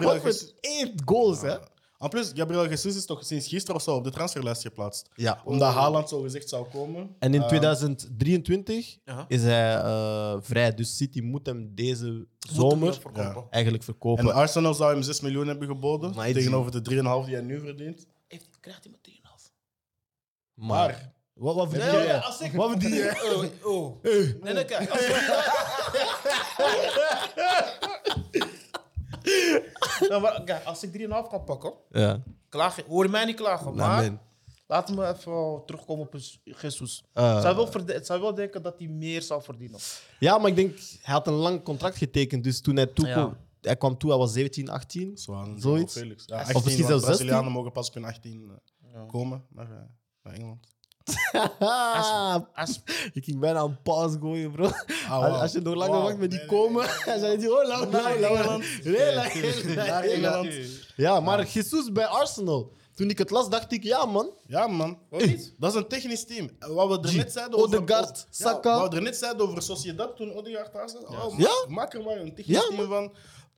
Watford 8 goals, hè. En plus, Gabriel Jesus is toch sinds gisteren of zo op de transferlijst geplaatst. Ja. Omdat Haaland zo gezegd zou komen. En in 2023 is hij vrij. Dus City moet hem deze zomer eigenlijk verkopen. En Arsenal zou hem 6 miljoen hebben geboden. Maar tegenover de 3,5 die hij nu verdient. Krijgt hij maar 3,5. Maar... Wat verdien jij? Wat verdien jij? Nee, kijk. Nou, maar, kijk, als ik 3,5 kan pakken, hoor je mij niet klagen. Maar laten we even terugkomen op Jesus. Zou wel denken dat hij meer zou verdienen. Ja, maar ik denk, hij had een lang contract getekend. Dus toen hij toekwam, hij kwam toe, hij was 17, 18. Zoiets. Ja, 18, of misschien zelfs 16. Brazilianen mogen pas op hun 18 komen naar Engeland. Ik ging bijna een paas gooien, bro. Als je nog langer wacht met die komen, dan zei hij: oh, naar Engeland. Ja, maar Jesus bij Arsenal. Toen ik het las, dacht ik: ja, man. Dat is een technisch team. Wat we er net zeiden over Ødegaard, Saka. Wat we er net zeiden over Sociedad toen Ødegaard daar zat. Maak er maar een technisch team van.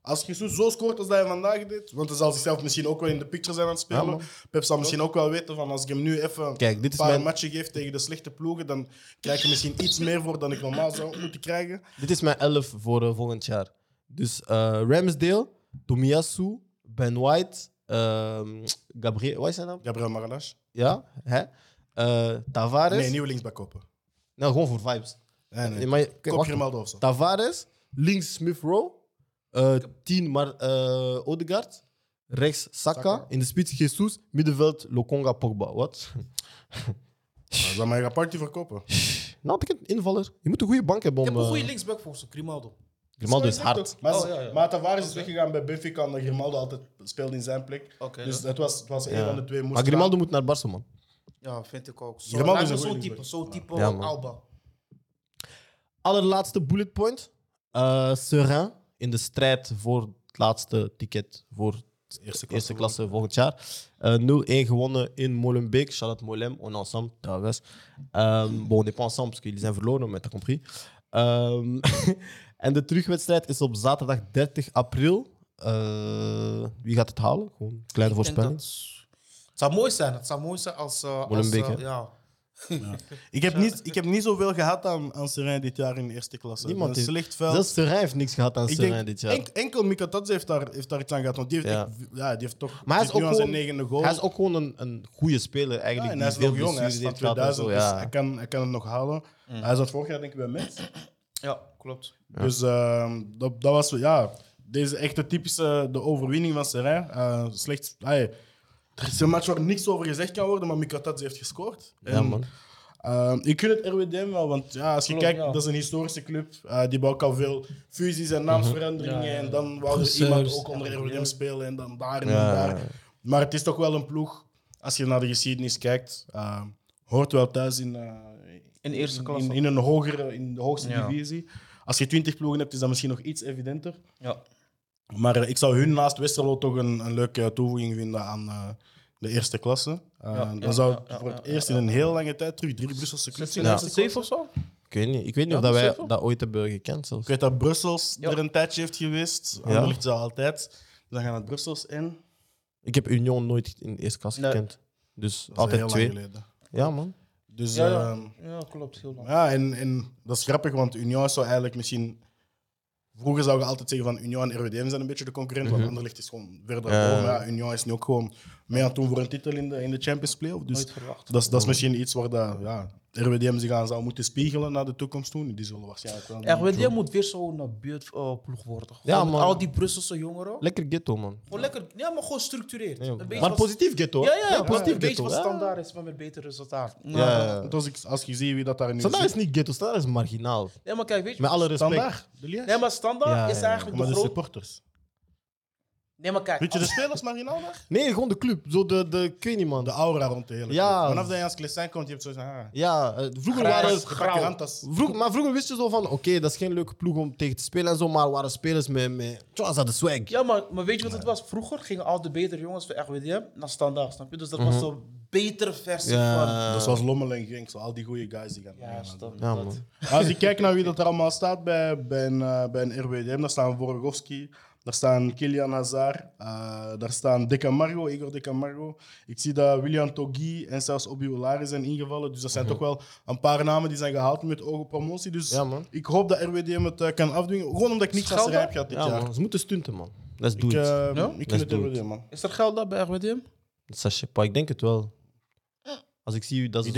Als Jesus zo scoort als dat hij vandaag deed, want hij zal zichzelf misschien ook wel in de picture zijn aan het spelen. Ja, Pep zal misschien ook wel weten van als ik hem nu even een paar matchen geef tegen de slechte ploegen, dan krijg ik misschien iets meer voor dan ik normaal zou moeten krijgen. Dit is mijn 11 voor volgend jaar. Dus Ramsdale, Tomiyasu, Ben White, Gabriel, wat is zijn naam? Gabriel Magalhaes. Ja, hè? Tavares. Nee, nieuwe linksback kopen. Nou, gewoon voor vibes. Nee. Koop Ronaldo of zo. Tavares, links Smith Rowe. 10, maar Ødegaard. Rechts Saka. In de spits Jesus. Middenveld Lokonga Pogba. Wat? Zou mij een party verkopen? Nou, ik heb een invaller. Je moet een goede bank hebben. Ik heb een goede linksback voor ze, Grimaldo. Grimaldo is hard. Maar Tavares is weggegaan bij Benfica en Grimaldo altijd speelde in zijn plek. Okay, dus het was één van de twee. Maar Grimaldo moet naar Barca, man. Ja, vind ik ook. Zo'n type Alba. Allerlaatste bullet point. Serein. In de strijd voor het laatste ticket voor de eerste klasse volgend jaar. 0-1 gewonnen in Molenbeek. Shout-out Molem, on ensemble, Tavares. Bon, on n'est pas ensemble, parce qu'ils zijn verloren, mais t'as compris. En de terugwedstrijd is op zaterdag 30 april. Wie gaat het halen? Gewoon kleine voorspelling. Het zou mooi zijn. Het zou mooi zijn als... Molenbeek, ja. Ik heb niet zoveel gehad aan Serein dit jaar in de eerste klasse. Niemand heeft. Zelfs Serein heeft niks gehad aan Serein dit jaar. Enkel Mkhitaryan heeft daar iets aan gehad. Want die heeft, die heeft toch. Maar hij is ook gewoon zijn 9e goal. Hij is ook gewoon een goede speler eigenlijk. En hij is nog jong. Hij is van 2000. Dus hij kan het nog halen. Hij zat vorig jaar denk ik bij Mets. Ja, klopt. Ja. Dus dat was deze echte typische de overwinning van Serein. Slechts. Er is een match waar niks over gezegd kan worden, maar Mkhitaryan heeft gescoord. Ja, man. Ik gun het RWDM wel, want als je kijkt, dat is een historische club. Die hebben ook al veel fusies en naamsveranderingen. En dan wou er iemand ook onder RWDM spelen en dan daar en daar. Maar het is toch wel een ploeg, als je naar de geschiedenis kijkt, hoort wel thuis in de hoogste divisie. Als je 20 ploegen hebt, is dat misschien nog iets evidenter. Ja. Maar ik zou hun naast Westerlo toch een leuke toevoeging vinden aan de eerste klasse. Dan zou het voor het eerst in een heel lange tijd terug 3 Brusselse clubs in de eerste klasse of zo? Ik weet niet of dat wij dat ooit hebben gekend zelfs. Ik weet dat Brussels er een tijdje heeft geweest. Anderlecht zou altijd. Dus dan gaan we Brussels in. Ik heb Union nooit in de eerste klasse gekend. Dus dat altijd is heel 2. Lang geleden. Ja, man. Dus, ja, klopt. Heel lang. Ja, en dat is grappig, want Union zou eigenlijk misschien... Vroeger zou je altijd zeggen van Union en RWDM zijn een beetje de concurrent, want Anderlecht is gewoon verder boven. Ja, Union is nu ook gewoon mee aan het doen voor een titel in de Champions Playoff. Dus dat is misschien iets waar dat, RWDM zich aan zou moeten spiegelen naar de toekomst toe. Die zullen waarschijnlijk wel... RWDM moet weer zo'n buurtploeg worden. Ja, man. Al die Brusselse jongeren. Lekker ghetto, man. Gewoon lekker, ja, maar gewoon structureerd. Ja, maar positief ghetto. Ja, positief ghetto. Een beetje wat standaard is, maar met beter resultaat. Ja. Als je ziet wie dat daar nu standaard is niet ghetto, standaard is marginaal. Nee, maar kijk, weet je... Met alle respect. Standaard? Nee, maar standaard is eigenlijk de supporters. Nee, maar kijk. Weet je de spelers marginaal daar? Nee, gewoon de club. Zo ik weet niet, man. De aura rond de hele club. Ja. Vanaf dat je als Klessijn komt, je hebt zoiets van... Ja, vroeger waren het... Vroeger wist je zo van... Oké, dat is geen leuke ploeg om tegen te spelen en zo, maar waren spelers met... Zoals dat de swag. Ja, maar weet je wat het was? Vroeger gingen al de betere jongens van RWDM naar standaard, snap je? Dus dat was zo'n betere versie van... Dat was Lommel en Genk, zo. Al die goede guys die gaan... Ja, man. Als je kijkt naar wie dat er allemaal staat bij een RWDM, daar staan Vorogowski... Daar staan Kylian Hazard, daar staan Igor De Camargo. Ik zie dat William Toggi en zelfs Obi Olari zijn ingevallen. Dus dat zijn toch wel een paar namen die zijn gehaald met oog op promotie. Dus ik hoop dat RWDM het kan afdwingen. Gewoon omdat ik niks aan rijp ga dit jaar. Man. Ze moeten stunten, man. Dat is ik vind het RWDM, man. Is er geld dat bij RWDM? Sashepa, ik denk het wel. Als ik zie dat ze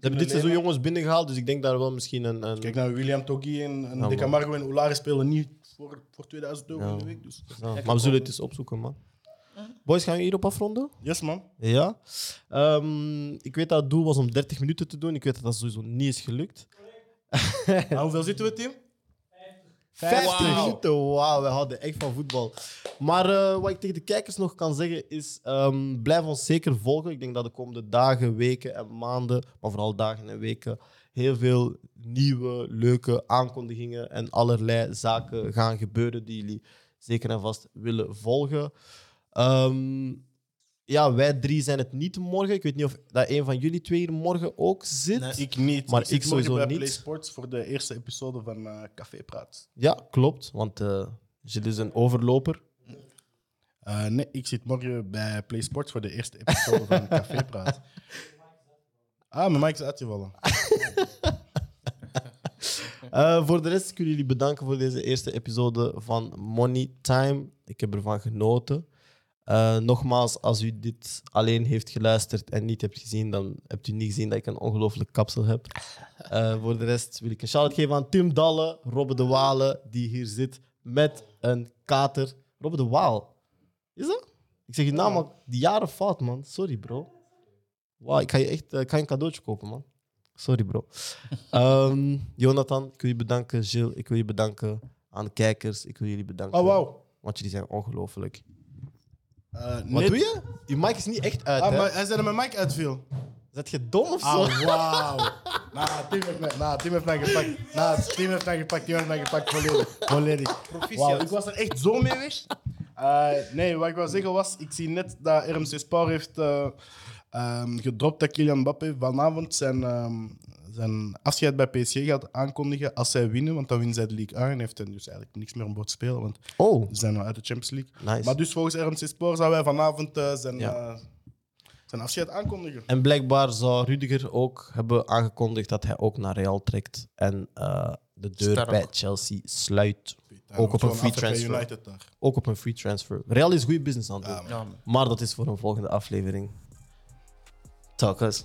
dit seizoen jongens binnengehaald, dus ik denk daar wel misschien een... Kijk naar William Toggi en De Camargo en Olari spelen niet voor 2000 euro in de week. Dus. Ja. Maar we zullen het eens opzoeken, man. Boys, gaan we hierop afronden? Yes, man. Ja. Ik weet dat het doel was om 30 minuten te doen. Ik weet dat dat sowieso niet is gelukt. Nou, hoeveel zitten we, team? 50 minuten, wauw, we hadden echt van voetbal. Maar wat ik tegen de kijkers nog kan zeggen is, blijf ons zeker volgen. Ik denk dat de komende dagen, weken en maanden, maar vooral dagen en weken, heel veel nieuwe, leuke aankondigingen en allerlei zaken gaan gebeuren die jullie zeker en vast willen volgen. Wij 3 zijn het niet morgen. Ik weet niet of dat een van jullie 2 hier morgen ook zit. Nee, ik niet. Maar ik sowieso bij niet. Play Sports voor de eerste episode van Café Praat. Ja, klopt. Want Gilles is een overloper. Nee, ik zit morgen bij Play Sports voor de eerste episode van Café Praat. Mijn mic is uitgevallen. Voor de rest kunnen jullie bedanken voor deze eerste episode van Money Time. Ik heb ervan genoten. Nogmaals, als u dit alleen heeft geluisterd en niet hebt gezien, dan hebt u niet gezien dat ik een ongelooflijk kapsel heb. Voor de rest wil ik een shout-out geven aan Tim Dalle, Robbe de Waal, die hier zit met een kater. Robbe de Waal, is dat? Ik zeg je naam al die jaren fout, man. Sorry, bro. Wow, ik ga je echt een cadeautje kopen, man. Sorry, bro. Jonathan, ik wil je bedanken. Gilles, ik wil je bedanken. Aan de kijkers, ik wil jullie bedanken. Oh, wow. Want jullie zijn ongelooflijk. Wat doe je? Je mic is niet echt uit, hè? Maar hij zei dat mijn mic uitviel. Zet je dom of zo? Wauw. Tim heeft mij gepakt. Volledig. Wow, ik was er echt zo mee weg. Nee, wat ik wou zeggen was... Ik zie net dat RMC Sport heeft... gedropt dat Kylian Mbappé vanavond zijn afscheid bij PSG gaat aankondigen als zij winnen, want dan winnen zij de League 1 en heeft hij dus eigenlijk niks meer om boord te spelen, want ze zijn wel uit de Champions League. Nice. Maar dus volgens RMC Sport zou hij vanavond zijn afscheid aankondigen. En blijkbaar zou Rudiger ook hebben aangekondigd dat hij ook naar Real trekt en de deur bij Chelsea sluit. Ook op een free transfer. Real is goede business aan het doen, maar dat is voor een volgende aflevering. Talkers.